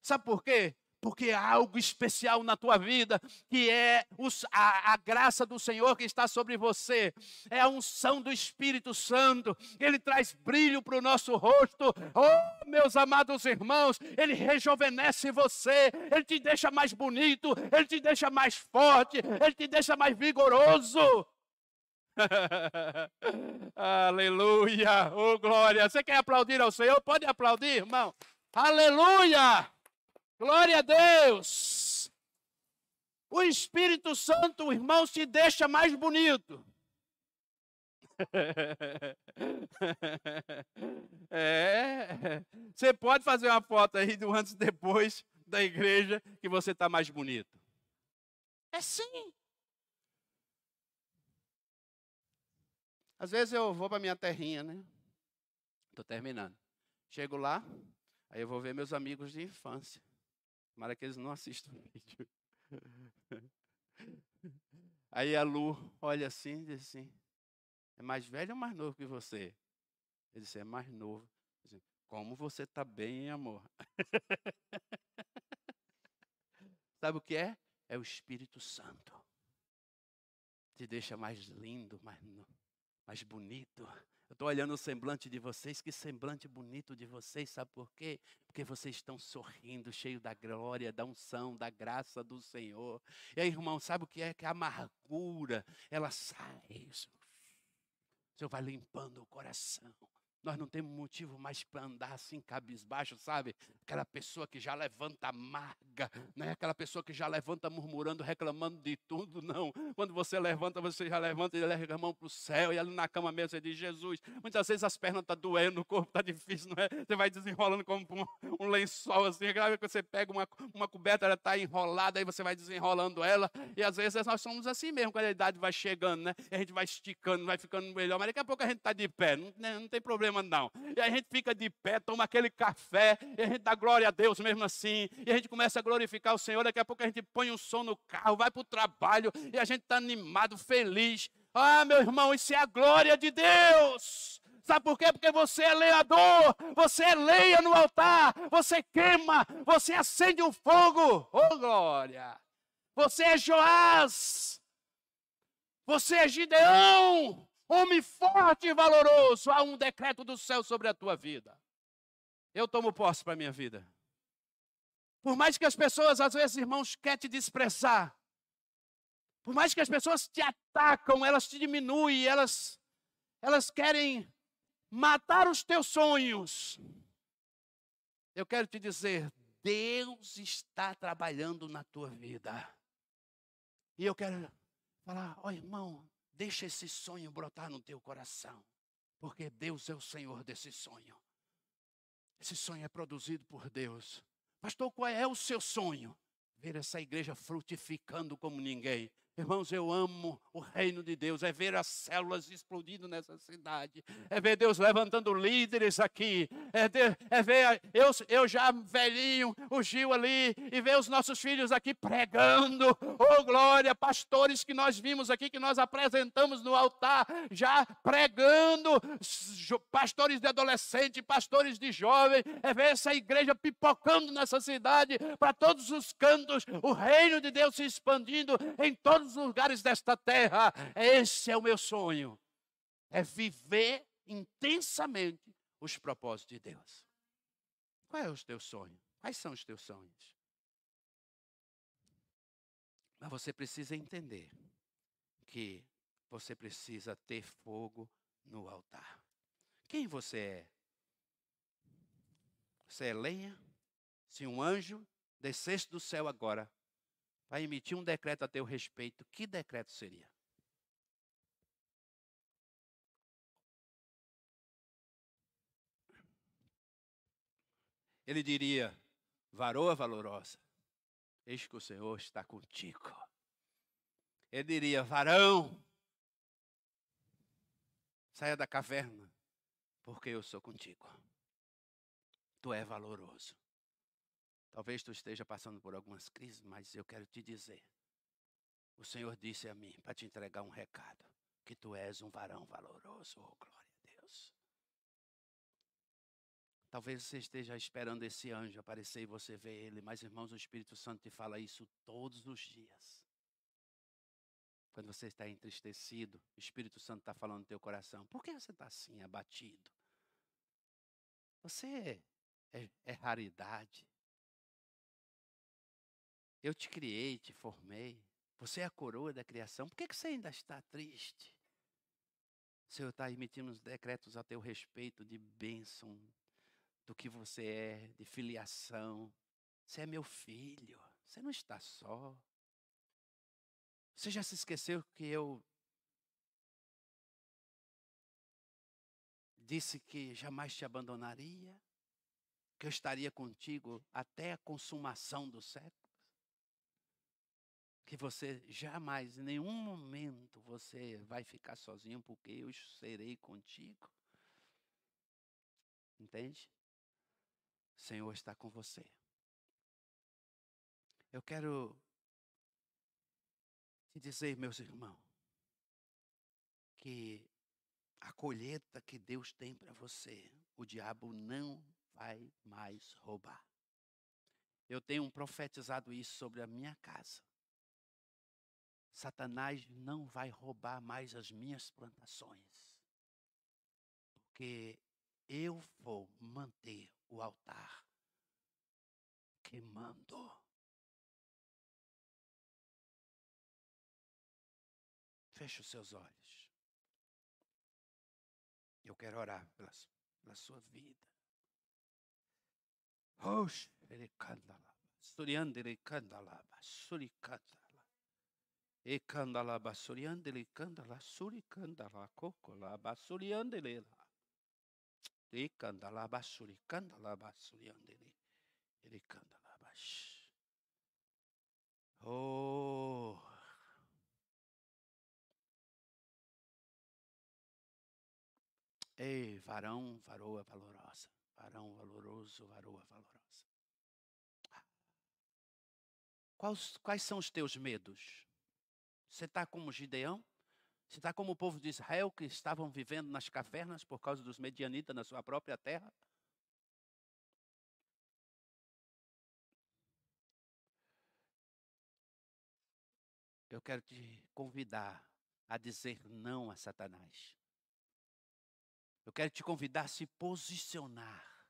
Sabe por quê? Porque há algo especial na tua vida, que é os, a, a graça do Senhor que está sobre você. É a unção do Espírito Santo. Ele traz brilho para o nosso rosto. Oh, meus amados irmãos, Ele rejuvenesce você. Ele te deixa mais bonito. Ele te deixa mais forte. Ele te deixa mais vigoroso. Aleluia. Oh, glória. Você quer aplaudir ao Senhor? Pode aplaudir, irmão. Aleluia. Glória a Deus! O Espírito Santo, irmãos, te deixa mais bonito. É. Você pode fazer uma foto aí do antes e depois da igreja que você está mais bonito. É sim. Às vezes eu vou para minha terrinha, né? Estou terminando. Chego lá, aí eu vou ver meus amigos de infância. Tomara que eles não assistam o vídeo. Aí a Lu olha assim e diz assim, é mais velho ou mais novo que você? Ele disse, é mais novo. Disse, como você está bem, hein, amor? Sabe o que é? É o Espírito Santo. Te deixa mais lindo, mais, mais bonito. Eu estou olhando o semblante de vocês, que semblante bonito de vocês, sabe por quê? Porque vocês estão sorrindo, cheio da glória, da unção, da graça do Senhor. E aí, irmão, sabe o que é? Que a amargura, ela sai. O Senhor vai limpando o coração. Nós não temos motivo mais para andar assim, cabisbaixo, sabe? Aquela pessoa que já levanta amarga, não é aquela pessoa que já levanta murmurando, reclamando de tudo, não. Quando você levanta, você já levanta e leva a mão para o céu, e ali na cama mesmo você diz, Jesus, muitas vezes as pernas estão doendo, o corpo está difícil, não é? Você vai desenrolando como um, um lençol, assim, grave que você pega uma, uma coberta, ela está enrolada, aí você vai desenrolando ela, e às vezes nós somos assim mesmo, quando a idade vai chegando, né? E a gente vai esticando, vai ficando melhor, mas daqui a pouco a gente está de pé, não, não tem problema, não. E a gente fica de pé, toma aquele café, e a gente dá glória a Deus mesmo assim, e a gente começa a glorificar o Senhor, daqui a pouco a gente põe um som no carro, vai para o trabalho, e a gente está animado, feliz. Ah, meu irmão, isso é a glória de Deus! Sabe por quê? Porque você é lenhador, você é lenha no altar, você queima, você acende o fogo, oh glória! Você é Joás, você é Gideão, homem forte e valoroso, há um decreto do céu sobre a tua vida. Eu tomo posse para a minha vida. Por mais que as pessoas, às vezes, irmãos, querem te desprezar. Por mais que as pessoas te atacam, elas te diminuem, elas, elas querem matar os teus sonhos. Eu quero te dizer, Deus está trabalhando na tua vida. E eu quero falar, ó, irmão, deixa esse sonho brotar no teu coração, porque Deus é o Senhor desse sonho. Esse sonho é produzido por Deus. Pastor, qual é o seu sonho? Ver essa igreja frutificando como ninguém. Irmãos, eu amo o reino de Deus, é ver as células explodindo nessa cidade, é ver Deus levantando líderes aqui, é, de, é ver eu, eu já velhinho, o Gil ali, e ver os nossos filhos aqui pregando, oh glória, pastores que nós vimos aqui, que nós apresentamos no altar, já pregando, pastores de adolescente, pastores de jovem, é ver essa igreja pipocando nessa cidade, para todos os cantos, o reino de Deus se expandindo em todos os lugares desta terra. Esse é o meu sonho, é viver intensamente os propósitos de Deus. Qual é o teu sonho? Quais são os teus sonhos? Mas você precisa entender que você precisa ter fogo no altar. Quem você é? Você é lenha? Se um anjo descesse do céu agora para emitir um decreto a teu respeito, que decreto seria? Ele diria: varoa valorosa, eis que o Senhor está contigo. Ele diria: varão, saia da caverna, porque eu sou contigo. Tu é valoroso. Talvez tu esteja passando por algumas crises, mas eu quero te dizer. O Senhor disse a mim, para te entregar um recado, que tu és um varão valoroso. Oh, glória a Deus. Talvez você esteja esperando esse anjo aparecer e você vê ele. Mas, irmãos, o Espírito Santo te fala isso todos os dias. Quando você está entristecido, o Espírito Santo está falando no teu coração. Por que você está assim, abatido? Você é, é raridade. Eu te criei, te formei. Você é a coroa da criação. Por que você ainda está triste? O Senhor está emitindo os decretos a teu respeito de bênção. Do que você é, de filiação. Você é meu filho. Você não está só. Você já se esqueceu que eu disse que jamais te abandonaria? Que eu estaria contigo até a consumação dos séculos? Que você jamais, em nenhum momento, você vai ficar sozinho, porque eu serei contigo. Entende? O Senhor está com você. Eu quero te dizer, meus irmãos, que a colheita que Deus tem para você, o diabo não vai mais roubar. Eu tenho profetizado isso sobre a minha casa. Satanás não vai roubar mais as minhas plantações, porque eu vou manter o altar queimando. Feche os seus olhos. Eu quero orar pela, pela sua vida. Oxe, ele candalaba, surianda ele candalaba, suricandala, e candalaba, surianda ele candala, suricandala, cocolaba, surianda ele lá. Ele canta lá baixo, ele canta lá baixo, ele canta lá baixo. Oh! Ei, varão, varoa valorosa. Varão valoroso, varoa valorosa. Quais, quais são os teus medos? Você está como Gideão? Você está como o povo de Israel que estavam vivendo nas cavernas por causa dos medianitas na sua própria terra? Eu quero te convidar a dizer não a Satanás. Eu quero te convidar a se posicionar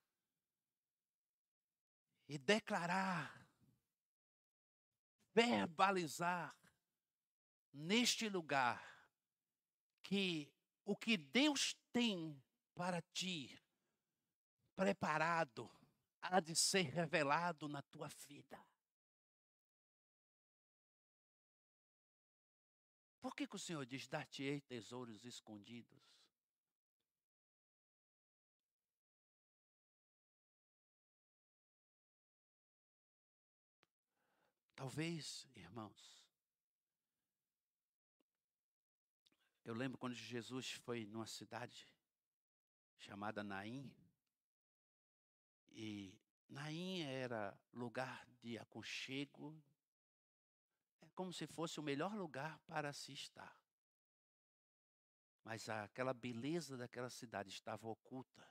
e declarar, verbalizar neste lugar que o que Deus tem para ti, preparado, há de ser revelado na tua vida. Por que que o Senhor diz, dar-te-ei tesouros escondidos? Talvez, irmãos, eu lembro quando Jesus foi numa cidade chamada Naim. E Naim era lugar de aconchego. É como se fosse o melhor lugar para se estar. Mas aquela beleza daquela cidade estava oculta.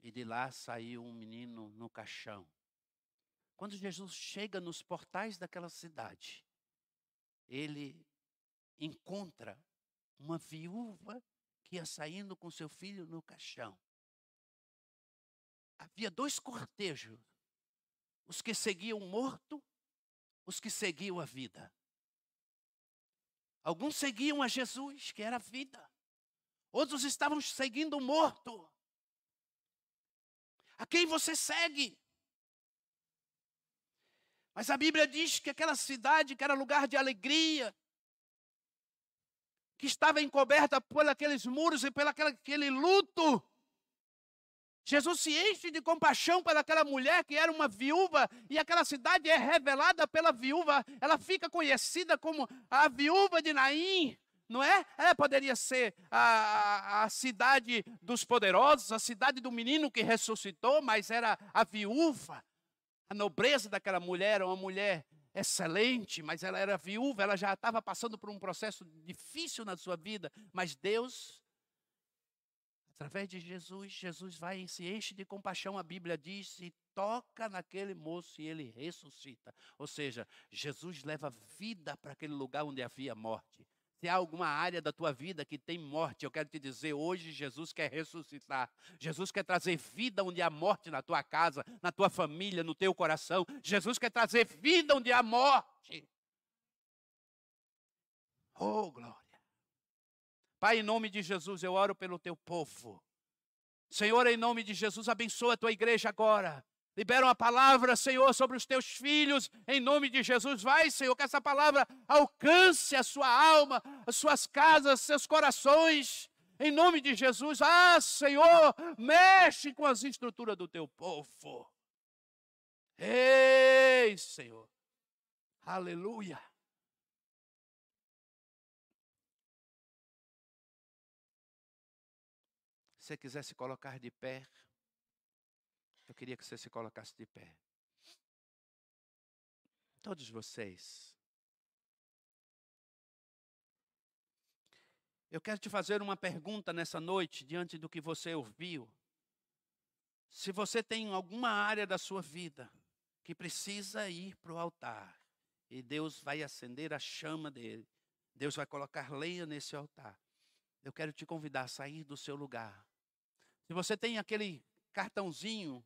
E de lá saiu um menino no caixão. Quando Jesus chega nos portais daquela cidade, ele encontra uma viúva que ia saindo com seu filho no caixão. Havia dois cortejos, os que seguiam o morto, os que seguiam a vida. Alguns seguiam a Jesus, que era a vida. Outros estavam seguindo o morto. A quem você segue? Mas a Bíblia diz que aquela cidade, que era lugar de alegria, que estava encoberta por aqueles muros e por aquele luto, Jesus se enche de compaixão para aquela mulher que era uma viúva, e aquela cidade é revelada pela viúva. Ela fica conhecida como a viúva de Naim, não é? Ela poderia ser a, a, a cidade dos poderosos, a cidade do menino que ressuscitou, mas era a viúva. A nobreza daquela mulher, uma mulher excelente, mas ela era viúva, ela já estava passando por um processo difícil na sua vida, mas Deus... Através de Jesus, Jesus vai e se enche de compaixão, a Bíblia diz, e toca naquele moço e ele ressuscita. Ou seja, Jesus leva vida para aquele lugar onde havia morte. Se há alguma área da tua vida que tem morte, eu quero te dizer, hoje Jesus quer ressuscitar. Jesus quer trazer vida onde há morte na tua casa, na tua família, no teu coração. Jesus quer trazer vida onde há morte. Oh, glória. Pai, em nome de Jesus, eu oro pelo teu povo. Senhor, em nome de Jesus, abençoa a tua igreja agora. Libera uma palavra, Senhor, sobre os teus filhos. Em nome de Jesus, vai, Senhor, que essa palavra alcance a sua alma, as suas casas, seus corações. Em nome de Jesus, ah, Senhor, mexe com as estruturas do teu povo. Ei, Senhor. Aleluia. Se você quiser se colocar de pé, eu queria que você se colocasse de pé. Todos vocês. Eu quero te fazer uma pergunta nessa noite, diante do que você ouviu. Se você tem alguma área da sua vida que precisa ir para o altar, e Deus vai acender a chama dele, Deus vai colocar lenha nesse altar, eu quero te convidar a sair do seu lugar. Se você tem aquele cartãozinho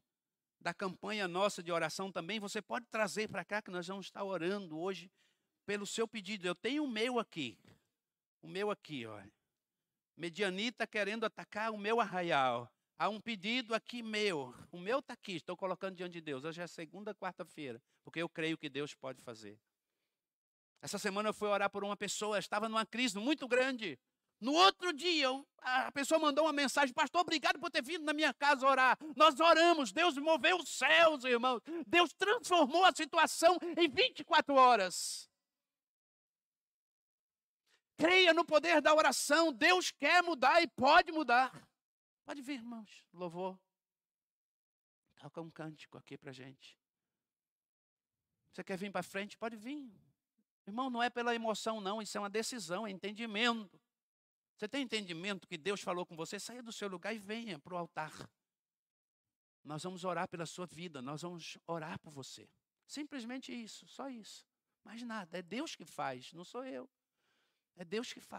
da campanha nossa de oração também, você pode trazer para cá que nós vamos estar orando hoje pelo seu pedido. Eu tenho o meu aqui. O meu aqui, olha. Medianita querendo atacar o meu arraial. Há um pedido aqui meu. O meu está aqui, estou colocando diante de Deus. Hoje é segunda, quarta-feira, porque eu creio que Deus pode fazer. Essa semana eu fui orar por uma pessoa, estava numa crise muito grande. No outro dia, a pessoa mandou uma mensagem: pastor, obrigado por ter vindo na minha casa orar. Nós oramos, Deus moveu os céus, irmãos. Deus transformou a situação em vinte e quatro horas. Creia no poder da oração, Deus quer mudar e pode mudar. Pode vir, irmãos, louvor. Toca um cântico aqui para a gente. Você quer vir para frente? Pode vir. Irmão, não é pela emoção não, isso é uma decisão, é entendimento. Você tem entendimento que Deus falou com você? Saia do seu lugar e venha para o altar. Nós vamos orar pela sua vida, nós vamos orar por você. Simplesmente isso, só isso. Mais nada, é Deus que faz, não sou eu. É Deus que faz.